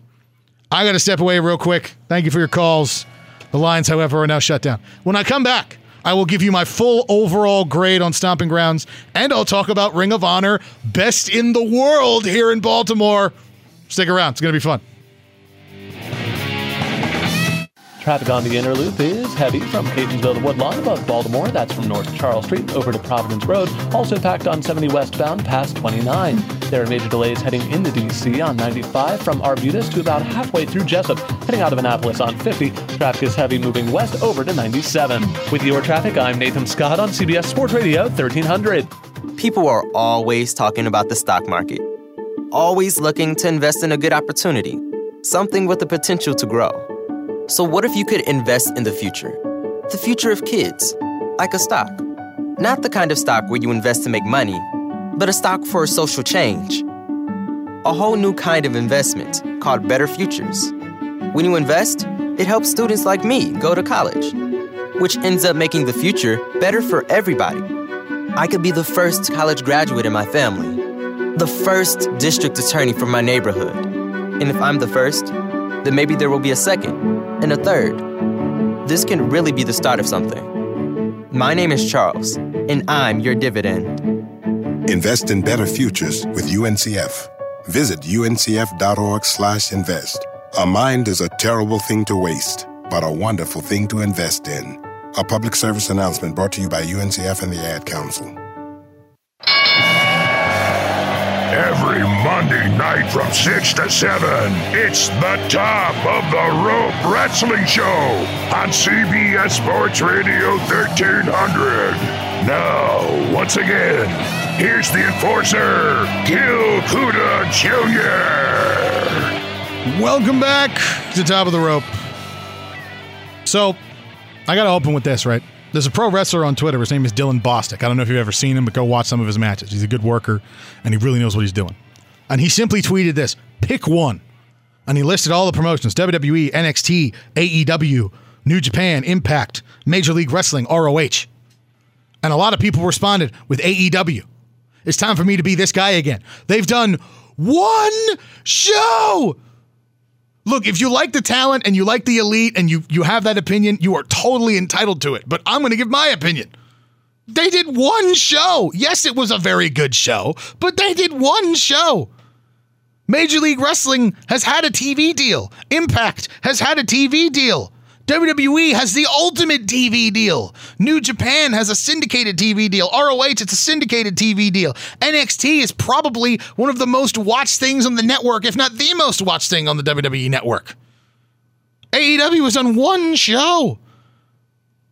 I got to step away real quick. Thank you for your calls. The lines, however, are now shut down. When I come back, I will give you my full overall grade on Stomping Grounds, and I'll talk about Ring of Honor, Best in the World here in Baltimore. Stick around. It's going to be fun. Traffic on the inner loop is heavy from Catonsville to Woodlawn above Baltimore. That's from North Charles Street over to Providence Road. Also packed on seventy westbound past twenty-nine. There are major delays heading into D C on ninety-five from Arbutus to about halfway through Jessup. Heading out of Annapolis on fifty, traffic is heavy moving west over to ninety-seven. With your traffic, I'm Nathan Scott on C B S Sports Radio thirteen hundred. People are always talking about the stock market, always looking to invest in a good opportunity, something with the potential to grow. So what if you could invest in the future? The future of kids, like a stock. Not the kind of stock where you invest to make money, but a stock for a social change. A whole new kind of investment called Better Futures. When you invest, it helps students like me go to college, which ends up making the future better for everybody. I could be the first college graduate in my family, the first district attorney from my neighborhood. And if I'm the first, then maybe there will be a second. And a third. This can really be the start of something. My name is Charles, and I'm your dividend. Invest in better futures with U N C F. Visit U N C F dot org slash invest. A mind is a terrible thing to waste, but a wonderful thing to invest in. A public service announcement brought to you by U N C F and the Ad Council. Every Monday night from six to seven, it's the Top of the Rope Wrestling Show on C B S Sports Radio thirteen hundred. Now, once again, here's the enforcer, Gil Cuda Junior Welcome back to Top of the Rope. So, I got to open with this, right? There's a pro wrestler on Twitter. His name is Dylan Bostic. I don't know if you've ever seen him, but go watch some of his matches. He's a good worker, and he really knows what he's doing. And he simply tweeted this, pick one. And he listed all the promotions, W W E, N X T, A E W, New Japan, Impact, Major League Wrestling, R O H. And a lot of people responded with A E W. It's time for me to be this guy again. They've done one show. Look, if you like the talent and you like the elite and you, you have that opinion, you are totally entitled to it. But I'm going to give my opinion. They did one show. Yes, it was a very good show, but they did one show. Major League Wrestling has had a T V deal. Impact has had a T V deal. W W E has the ultimate T V deal. New Japan has a syndicated T V deal. R O H, it's a syndicated T V deal. N X T is probably one of the most watched things on the network, if not the most watched thing on the W W E network. A E W was on one show.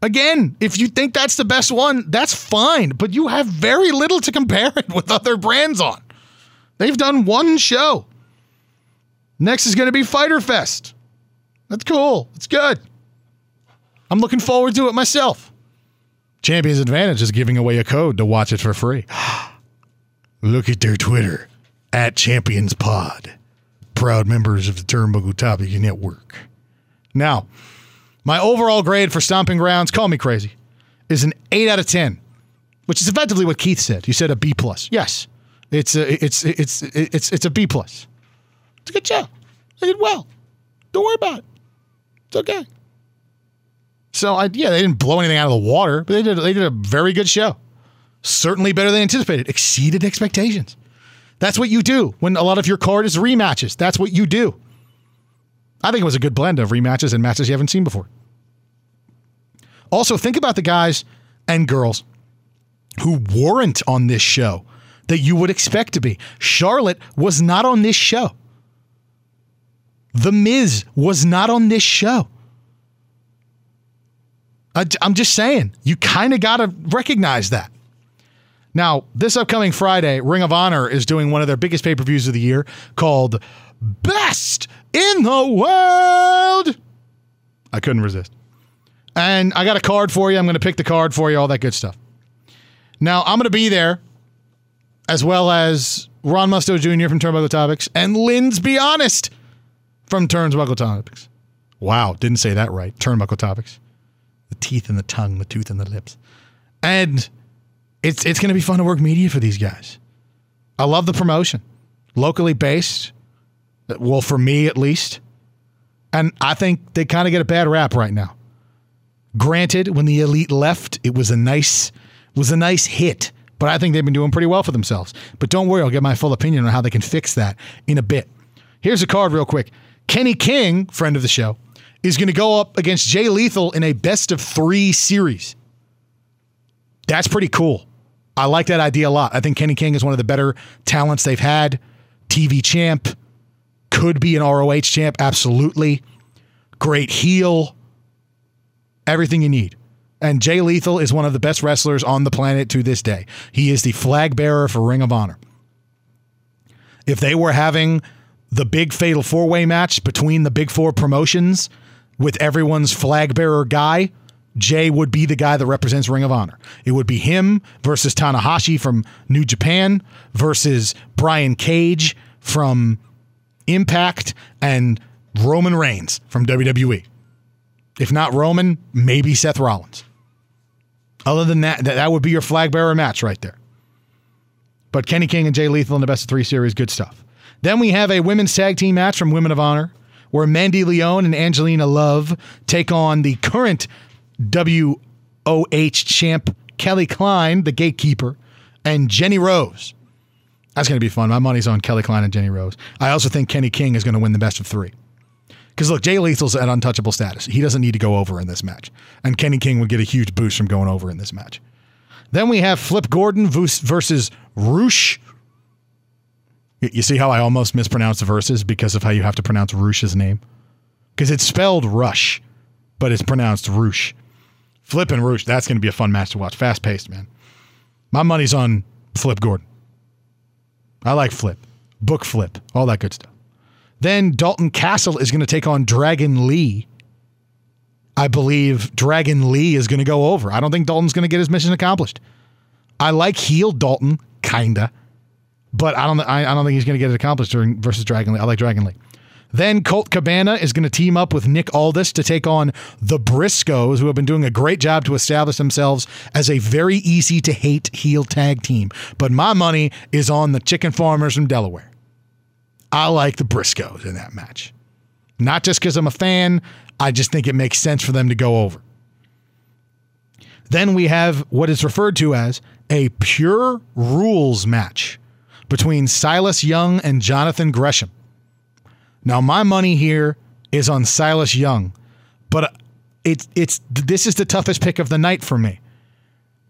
Again, if you think that's the best one, that's fine, but you have very little to compare it with other brands on. They've done one show. Next is going to be Fyter Fest. That's cool. It's good. I'm looking forward to it myself. Champions Advantage is giving away a code to watch it for free. Look at their Twitter, at Champions Pod. Proud members of the Turnbuckle Topic Network. Now, my overall grade for Stomping Grounds, call me crazy, is an eight out of ten, which is effectively what Keith said. You said a B plus. Yes, it's a, it's, it's, it's, it's, it's a B plus. It's a good show. I did well. Don't worry about it. It's okay. So, I, yeah, they didn't blow anything out of the water, but they did, they did a very good show. Certainly better than anticipated. Exceeded expectations. That's what you do when a lot of your card is rematches. That's what you do. I think it was a good blend of rematches and matches you haven't seen before. Also, think about the guys and girls who weren't on this show that you would expect to be. Charlotte was not on this show. The Miz was not on this show. I, I'm just saying, you kind of got to recognize that. Now, this upcoming Friday, Ring of Honor is doing one of their biggest pay-per-views of the year called Best in the World. I couldn't resist. And I got a card for you. I'm going to pick the card for you, all that good stuff. Now, I'm going to be there, as well as Ron Musto Junior from Turnbuckle Topics and Lynn's Be Honest from Turnbuckle Topics. Wow, didn't say that right. Turnbuckle Topics. The teeth and the tongue, the tooth and the lips. And it's it's going to be fun to work media for these guys. I love the promotion. Locally based. Well, for me, at least. And I think they kind of get a bad rap right now. Granted, when the Elite left, it was a nice, was a nice hit. But I think they've been doing pretty well for themselves. But don't worry, I'll get my full opinion on how they can fix that in a bit. Here's a card real quick. Kenny King, friend of the show, is going to go up against Jay Lethal in a best of three series. That's pretty cool. I like that idea a lot. I think Kenny King is one of the better talents they've had. T V champ. Could be an R O H champ. Absolutely. Great heel. Everything you need. And Jay Lethal is one of the best wrestlers on the planet to this day. He is the flag bearer for Ring of Honor. If they were having the big fatal four-way match between the big four promotions with everyone's flag bearer guy, Jay would be the guy that represents Ring of Honor. It would be him versus Tanahashi from New Japan versus Brian Cage from Impact and Roman Reigns from W W E. If not Roman, maybe Seth Rollins. Other than that, that would be your flag bearer match right there. But Kenny King and Jay Lethal in the best of three series, good stuff. Then we have a women's tag team match from Women of Honor where Mandy Leone and Angelina Love take on the current W O H champ Kelly Klein, the gatekeeper, and Jenny Rose. That's going to be fun. My money's on Kelly Klein and Jenny Rose. I also think Kenny King is going to win the best of three. Because look, Jay Lethal's at untouchable status. He doesn't need to go over in this match. And Kenny King would get a huge boost from going over in this match. Then we have Flip Gordon versus Rush. You see how I almost mispronounced the verses because of how you have to pronounce Rush's name? Because it's spelled Rush, but it's pronounced Rush. Flip and Rush, that's going to be a fun match to watch. Fast-paced, man. My money's on Flip Gordon. I like Flip. Book Flip. All that good stuff. Then Dalton Castle is going to take on Dragon Lee. I believe Dragon Lee is going to go over. I don't think Dalton's going to get his mission accomplished. I like heel Dalton, kinda, but I don't. I, I don't think he's going to get it accomplished during versus Dragon Lee. I like Dragon Lee. Then Colt Cabana is going to team up with Nick Aldis to take on the Briscoes, who have been doing a great job to establish themselves as a very easy to hate heel tag team. But my money is on the chicken farmers from Delaware. I like the Briscoes in that match. Not just because I'm a fan, I just think it makes sense for them to go over. Then we have what is referred to as a pure rules match between Silas Young and Jonathan Gresham. Now, my money here is on Silas Young, but it, it's this is the toughest pick of the night for me.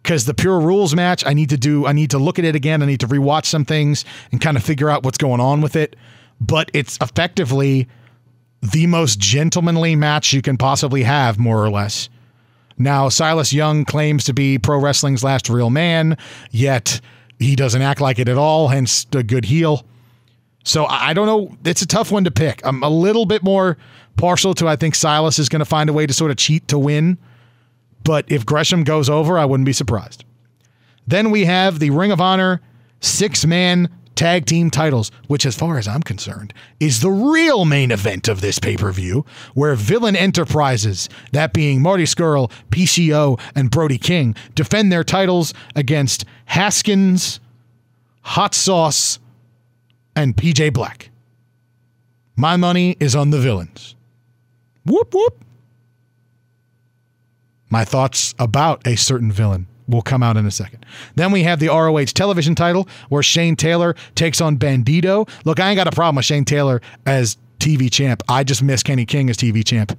Because the pure rules match, I need to do, I need to look at it again. I need to rewatch some things and kind of figure out what's going on with it. But it's effectively the most gentlemanly match you can possibly have, more or less. Now, Silas Young claims to be pro wrestling's last real man, yet he doesn't act like it at all, hence the good heel. So I don't know. It's a tough one to pick. I'm a little bit more partial to I think Silas is going to find a way to sort of cheat to win. But if Gresham goes over, I wouldn't be surprised. Then we have the Ring of Honor six-man tag team titles, which, as far as I'm concerned, is the real main event of this pay-per-view, where Villain Enterprises, that being Marty Scurll, P C O, and Brody King, defend their titles against Haskins, Hot Sauce, and P J Black. My money is on the Villains. Whoop, whoop. My thoughts about a certain villain will come out in a second. Then we have the R O H television title where Shane Taylor takes on Bandito. Look, I ain't got a problem with Shane Taylor as T V champ. I just miss Kenny King as T V champ.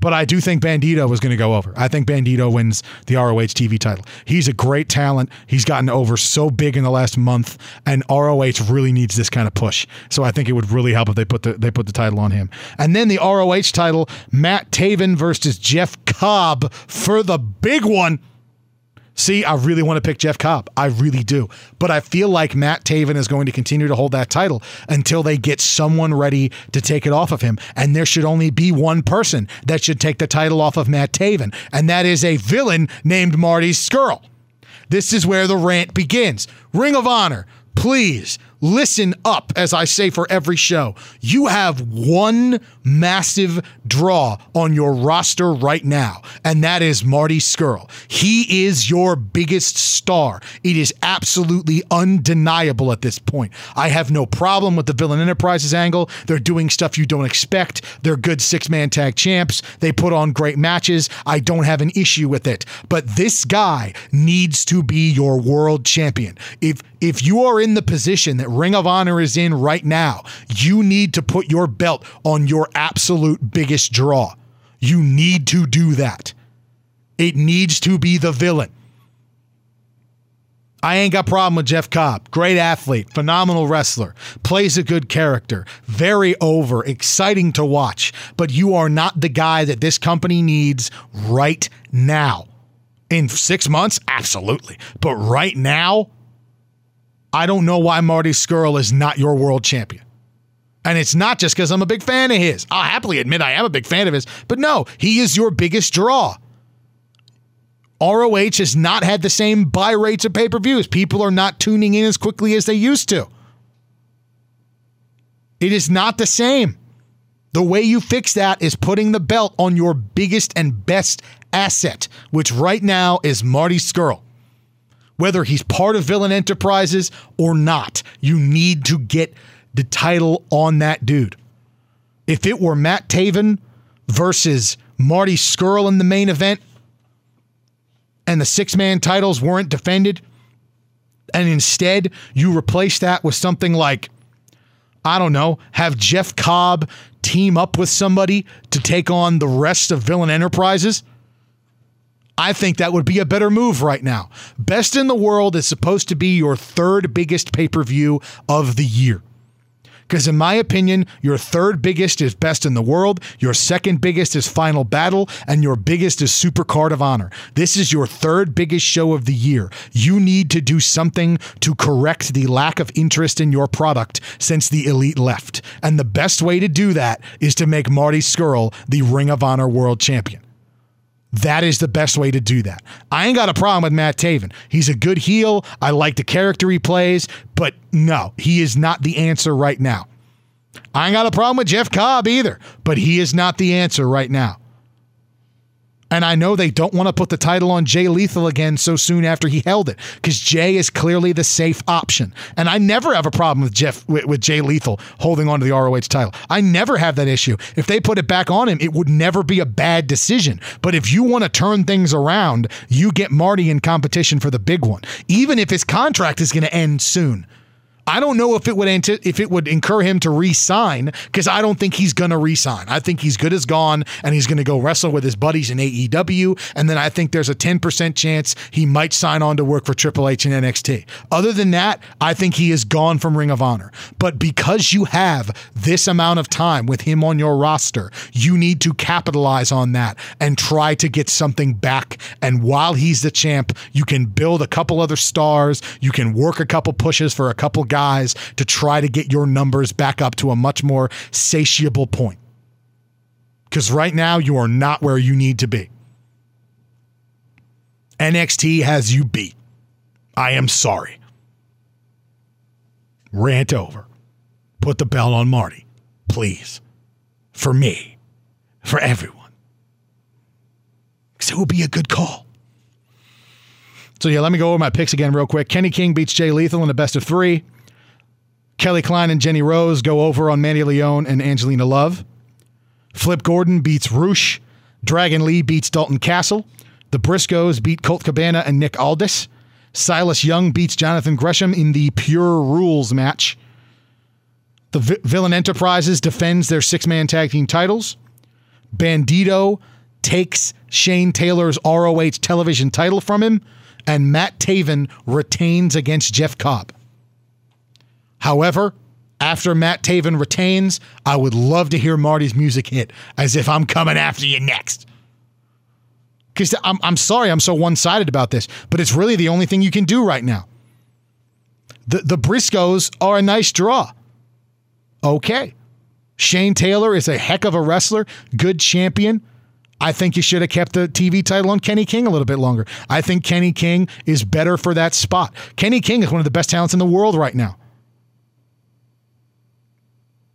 But I do think Bandito was going to go over. I think Bandito wins the R O H T V title. He's a great talent. He's gotten over so big in the last month, and R O H really needs this kind of push. So I think it would really help if they put the they put the title on him. And then the R O H title, Matt Taven versus Jeff Cobb for the big one. See, I really want to pick Jeff Cobb. I really do. But I feel like Matt Taven is going to continue to hold that title until they get someone ready to take it off of him. And there should only be one person that should take the title off of Matt Taven, and that is a villain named Marty Scurll. This is where the rant begins. Ring of Honor, please listen up, as I say for every show. You have one massive draw on your roster right now, and that is Marty Scurll. He is your biggest star. It is absolutely undeniable at this point. I have no problem with the Villain Enterprises angle. They're doing stuff you don't expect. They're good six-man tag champs. They put on great matches. I don't have an issue with it. But this guy needs to be your world champion. If if you are in the position that Ring of Honor is in right now, you need to put your belt on your absolute biggest draw. You need to do that. It needs to be the villain. I ain't got a problem with Jeff Cobb. Great athlete, phenomenal wrestler, plays a good character, very over, exciting to watch, but you are not the guy that this company needs right now. In six months, absolutely. But right now, I don't know why Marty Scurll is not your world champion. And it's not just because I'm a big fan of his. I'll happily admit I am a big fan of his. But no, he is your biggest draw. R O H has not had the same buy rates of pay-per-views. People are not tuning in as quickly as they used to. It is not the same. The way you fix that is putting the belt on your biggest and best asset, which right now is Marty Scurll. Whether he's part of Villain Enterprises or not, you need to get the title on that dude. If it were Matt Taven versus Marty Scurll in the main event, and the six-man titles weren't defended, and instead you replace that with something like, I don't know, have Jeff Cobb team up with somebody to take on the rest of Villain Enterprises, I think that would be a better move right now. Best in the World is supposed to be your third biggest pay-per-view of the year. Because in my opinion, your third biggest is Best in the World, your second biggest is Final Battle, and your biggest is Supercard of Honor. This is your third biggest show of the year. You need to do something to correct the lack of interest in your product since the Elite left. And the best way to do that is to make Marty Scurll the Ring of Honor World Champion. That is the best way to do that. I ain't got a problem with Matt Taven. He's a good heel. I like the character he plays, but no, he is not the answer right now. I ain't got a problem with Jeff Cobb either, but he is not the answer right now. And I know they don't want to put the title on Jay Lethal again so soon after he held it, because Jay is clearly the safe option. And I never have a problem with Jeff with, with Jay Lethal holding on to the R O H title. I never have that issue. If they put it back on him, it would never be a bad decision. But if you want to turn things around, you get Marty in competition for the big one, even if his contract is going to end soon. I don't know if it would anti- if it would incur him to re-sign, because I don't think he's going to re-sign. I think he's good as gone, and he's going to go wrestle with his buddies in A E W, and then I think there's a ten percent chance he might sign on to work for Triple H in N X T. Other than that, I think he is gone from Ring of Honor. But because you have this amount of time with him on your roster, you need to capitalize on that and try to get something back. And while he's the champ, you can build a couple other stars, you can work a couple pushes for a couple guys, guys to try to get your numbers back up to a much more satiable point. Because right now you are not where you need to be. N X T has you beat. I am sorry. Rant over. Put the belt on Marty, please. For me. For everyone. Because it will be a good call. So yeah, let me go over my picks again real quick. Kenny King beats Jay Lethal in a best of three. Kelly Klein and Jenny Rose go over on Mandy Leon and Angelina Love. Flip Gordon beats Rush. Dragon Lee beats Dalton Castle. The Briscoes beat Colt Cabana and Nick Aldis. Silas Young beats Jonathan Gresham in the Pure Rules match. The v- Villain Enterprises defends their six-man tag team titles. Bandito takes Shane Taylor's R O H television title from him. And Matt Taven retains against Jeff Cobb. However, after Matt Taven retains, I would love to hear Marty's music hit, as if I'm coming after you next. Because I'm, I'm sorry I'm so one-sided about this, but it's really the only thing you can do right now. The, the Briscoes are a nice draw. Okay. Shane Taylor is a heck of a wrestler, good champion. I think you should have kept the T V title on Kenny King a little bit longer. I think Kenny King is better for that spot. Kenny King is one of the best talents in the world right now.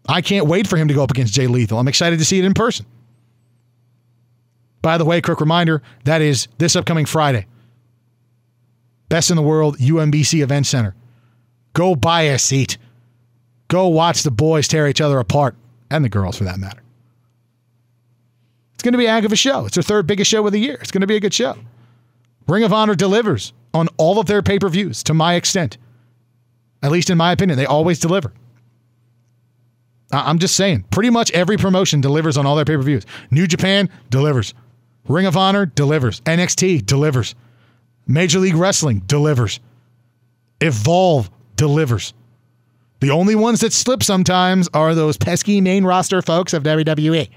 I can't wait for him to go up against Jay Lethal. I'm excited to see it in person. By the way, quick reminder, that is this upcoming Friday. Best in the World, U M B C Event Center. Go buy a seat. Go watch the boys tear each other apart, and the girls for that matter. It's going to be a heck of a show. It's their third biggest show of the year. It's going to be a good show. Ring of Honor delivers on all of their pay-per-views to my extent. At least in my opinion, they always deliver. I'm just saying, pretty much every promotion delivers on all their pay-per-views. New Japan delivers. Ring of Honor delivers. N X T delivers. Major League Wrestling delivers. Evolve delivers. The only ones that slip sometimes are those pesky main roster folks of W W E.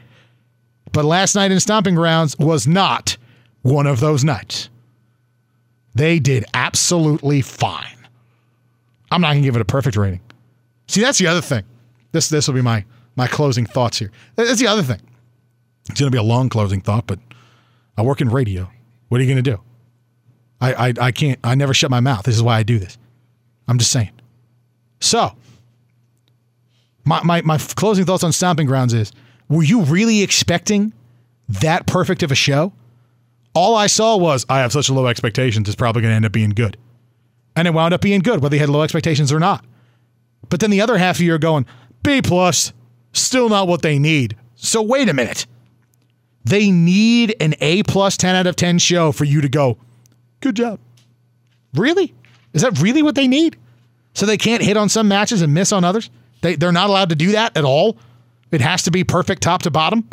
But last night in Stomping Grounds was not one of those nights. They did absolutely fine. I'm not going to give it a perfect rating. See, that's the other thing. This this will be my, my closing thoughts here. That's the other thing. It's going to be a long closing thought, but I work in radio. What are you going to do? I, I I can't. I never shut my mouth. This is why I do this. I'm just saying. So, My, my my closing thoughts on Stomping Grounds is, were you really expecting that perfect of a show? All I saw was, I have such low expectations, it's probably going to end up being good. And it wound up being good, whether you had low expectations or not. But then the other half of you are going, B plus, still not what they need. So wait a minute. They need an A plus ten out of ten show for you to go, good job. Really? Is that really what they need? So they can't hit on some matches and miss on others? They, they're not allowed to do that at all. It has to be perfect top to bottom.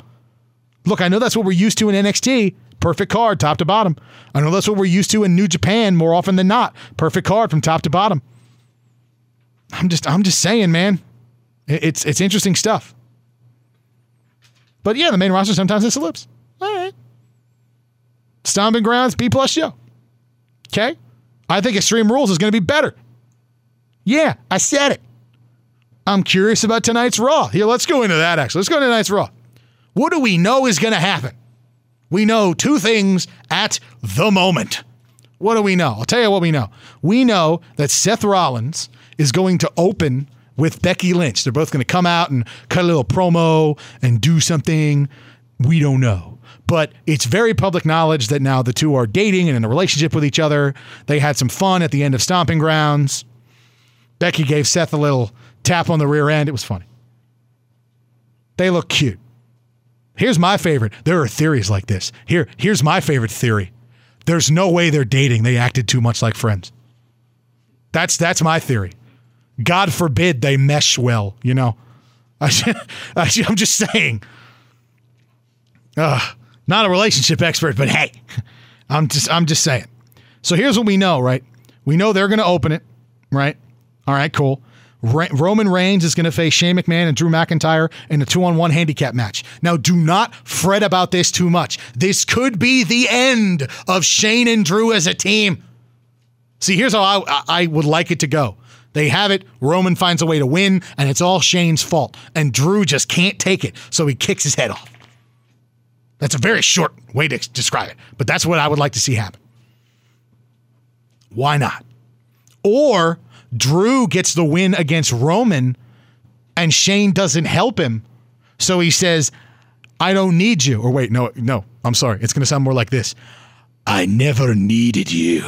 Look, I know that's what we're used to in N X T. Perfect card, top to bottom. I know that's what we're used to in New Japan more often than not. Perfect card from top to bottom. I'm just I'm just saying, man. It, it's it's interesting stuff. But yeah, the main roster sometimes it slips. All right. Stomping Grounds, B plus show. Okay? I think Extreme Rules is going to be better. Yeah, I said it. I'm curious about tonight's Raw. Here, let's go into that, actually. Let's go into tonight's Raw. What do we know is going to happen? We know two things at the moment. What do we know? I'll tell you what we know. We know that Seth Rollins is going to open with Becky Lynch. They're both going to come out and cut a little promo and do something. We don't know. But it's very public knowledge that now the two are dating and in a relationship with each other. They had some fun at the end of Stomping Grounds. Becky gave Seth a little tap on the rear end. It was funny. They look cute. Here's my favorite. There are theories like this. Here, here's my favorite theory. There's no way they're dating. They acted too much like friends. That's that's my theory. God forbid they mesh well, you know. I, I'm just saying. Uh, not a relationship expert, but hey. I'm just I'm just saying. So here's what we know, right? We know they're going to open it, right? All right, cool. Roman Reigns is going to face Shane McMahon and Drew McIntyre in a two-on-one handicap match. Now, do not fret about this too much. This could be the end of Shane and Drew as a team. See, here's how I, I would like it to go. They have it, Roman finds a way to win, and it's all Shane's fault. And Drew just can't take it, so he kicks his head off. That's a very short way to describe it, but that's what I would like to see happen. Why not? Or Drew gets the win against Roman, and Shane doesn't help him, so he says, I don't need you. Or wait, no, no, I'm sorry. It's going to sound more like this. I never needed you.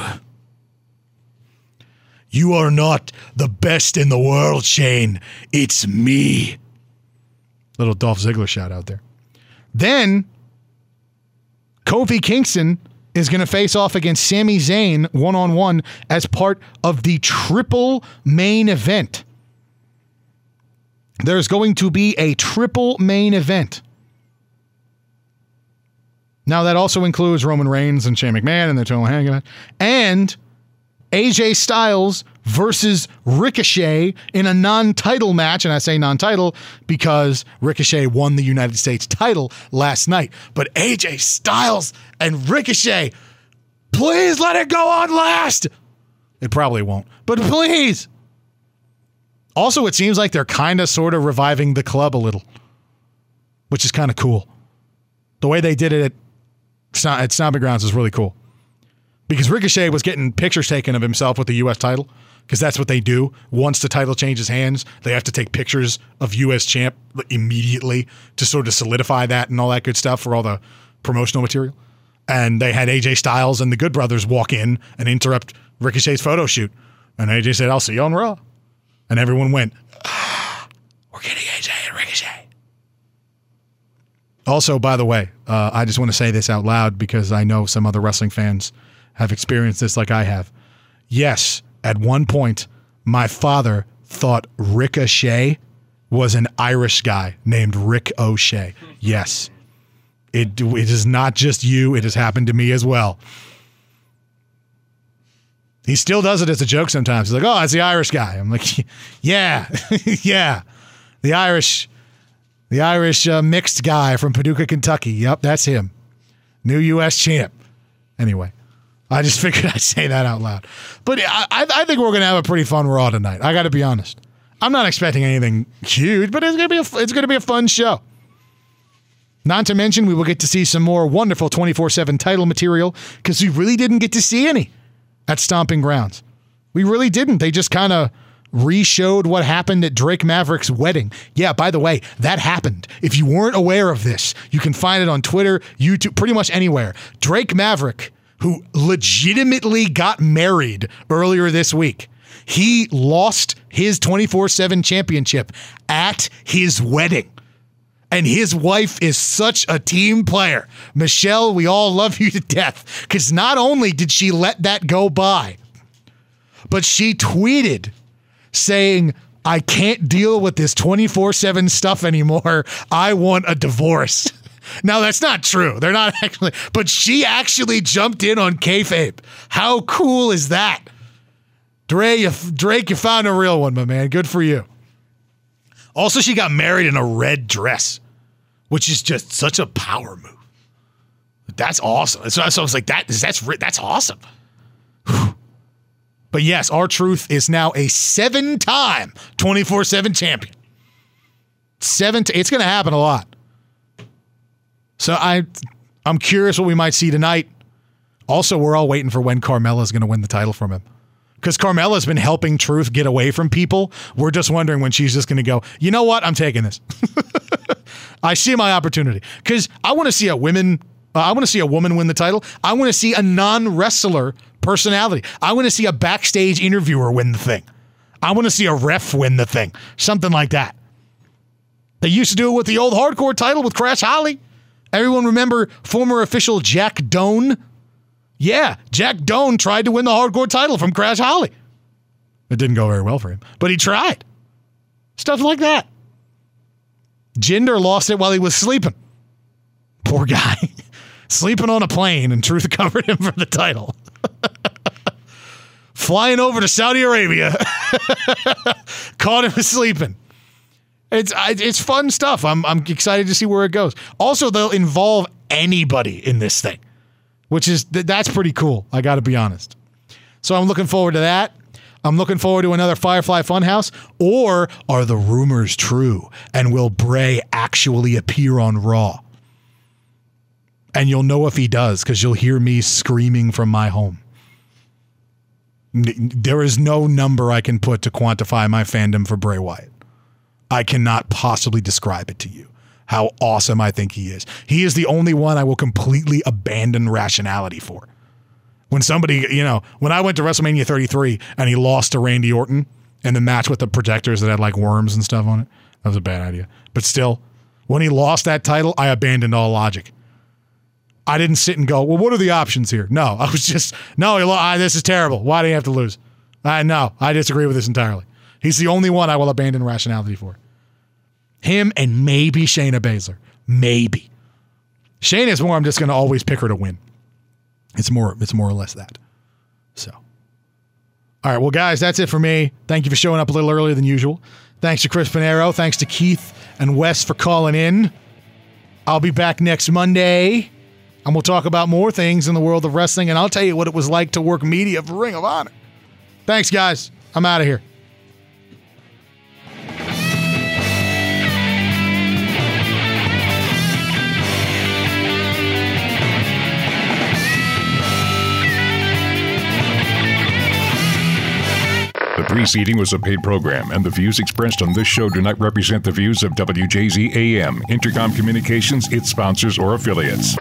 You are not the best in the world, Shane. It's me. Little Dolph Ziggler shout out there. Then, Kofi Kingston is going to face off against Sami Zayn one-on-one as part of the triple main event. There's going to be a triple main event. Now, that also includes Roman Reigns and Shane McMahon and their total hangout. And A J Styles versus Ricochet in a non-title match. And I say non-title because Ricochet won the United States title last night. But A J Styles and Ricochet, please let it go on last. It probably won't, but please. Also, it seems like they're kind of sort of reviving the club a little, which is kind of cool. The way they did it at, at Stomping Grounds is really cool. Because Ricochet was getting pictures taken of himself with the U S title, because that's what they do. Once the title changes hands, they have to take pictures of U S champ immediately to sort of solidify that and all that good stuff for all the promotional material. And they had A J Styles and the Good Brothers walk in and interrupt Ricochet's photo shoot. And A J said, "I'll see you on Raw." And everyone went, ah, we're getting A J and Ricochet. Also, by the way, uh, I just want to say this out loud because I know some other wrestling fans have experienced this like I have. Yes, at one point, my father thought Ricochet was an Irish guy named Rick O'Shea. Yes, it, it is not just you. It has happened to me as well. He still does it as a joke sometimes. He's like, oh, it's the Irish guy. I'm like, yeah, yeah, the Irish, the Irish uh, mixed guy from Paducah, Kentucky. Yep, that's him. New U S champ. Anyway. I just figured I'd say that out loud. But I, I think we're going to have a pretty fun Raw tonight. I got to be honest. I'm not expecting anything huge, but it's going to be a, it's going to be a fun show. Not to mention, we will get to see some more wonderful twenty-four seven title material because we really didn't get to see any at Stomping Grounds. We really didn't. They just kind of re-showed what happened at Drake Maverick's wedding. Yeah, by the way, that happened. If you weren't aware of this, you can find it on Twitter, YouTube, pretty much anywhere. Drake Maverick, who legitimately got married earlier this week. He lost his twenty-four seven championship at his wedding. And his wife is such a team player. Michelle, we all love you to death. Because not only did she let that go by, but she tweeted saying, I can't deal with this twenty-four seven stuff anymore. I want a divorce. Now, that's not true. They're not actually, but she actually jumped in on kayfabe. How cool is that? Dre, you, Drake, you found a real one, my man. Good for you. Also, she got married in a red dress, which is just such a power move. That's awesome. So, so I was like, that, that's, that's awesome. Whew. But yes, R-Truth is now a seven-time twenty-four seven champion. Seven. T- it's going to happen a lot. So I, I'm curious what we might see tonight. Also, we're all waiting for when Carmella's going to win the title from him. Because Carmella's been helping Truth get away from people. We're just wondering when she's just going to go, you know what? I'm taking this. I see my opportunity. Because I want to see a women, uh, I want to see a woman win the title. I want to see a non-wrestler personality. I want to see a backstage interviewer win the thing. I want to see a ref win the thing. Something like that. They used to do it with the old hardcore title with Crash Holly. Everyone remember former official Jack Doan? Yeah, Jack Doan tried to win the hardcore title from Crash Holly. It didn't go very well for him, but he tried. Stuff like that. Jinder lost it while he was sleeping. Poor guy. Sleeping on a plane, and Truth covered him for the title. Flying over to Saudi Arabia. Caught him sleeping. It's it's fun stuff. I'm I'm excited to see where it goes. Also, they'll involve anybody in this thing, which is that's pretty cool. I got to be honest. So I'm looking forward to that. I'm looking forward to another Firefly Funhouse. Or are the rumors true? And will Bray actually appear on Raw? And you'll know if he does because you'll hear me screaming from my home. There is no number I can put to quantify my fandom for Bray Wyatt. I cannot possibly describe it to you, how awesome I think he is. He is the only one I will completely abandon rationality for. When somebody, you know, when I went to WrestleMania thirty-three and he lost to Randy Orton in the match with the projectors that had like worms and stuff on it, that was a bad idea. But still, when he lost that title, I abandoned all logic. I didn't sit and go, well, what are the options here? No, I was just, no, he lo- I, this is terrible. Why do you have to lose? I No, I disagree with this entirely. He's the only one I will abandon rationality for. Him and maybe Shayna Baszler. Maybe. Shayna's more I'm just going to always pick her to win. It's more, it's more or less that. So All right, well, guys, that's it for me. Thank you for showing up a little earlier than usual. Thanks to Chris Pinero. Thanks to Keith and Wes for calling in. I'll be back next Monday, and we'll talk about more things in the world of wrestling, and I'll tell you what it was like to work media for Ring of Honor. Thanks, guys. I'm out of here. The preceding was a paid program, and the views expressed on this show do not represent the views of W J Z A M, Intercom Communications, its sponsors, or affiliates.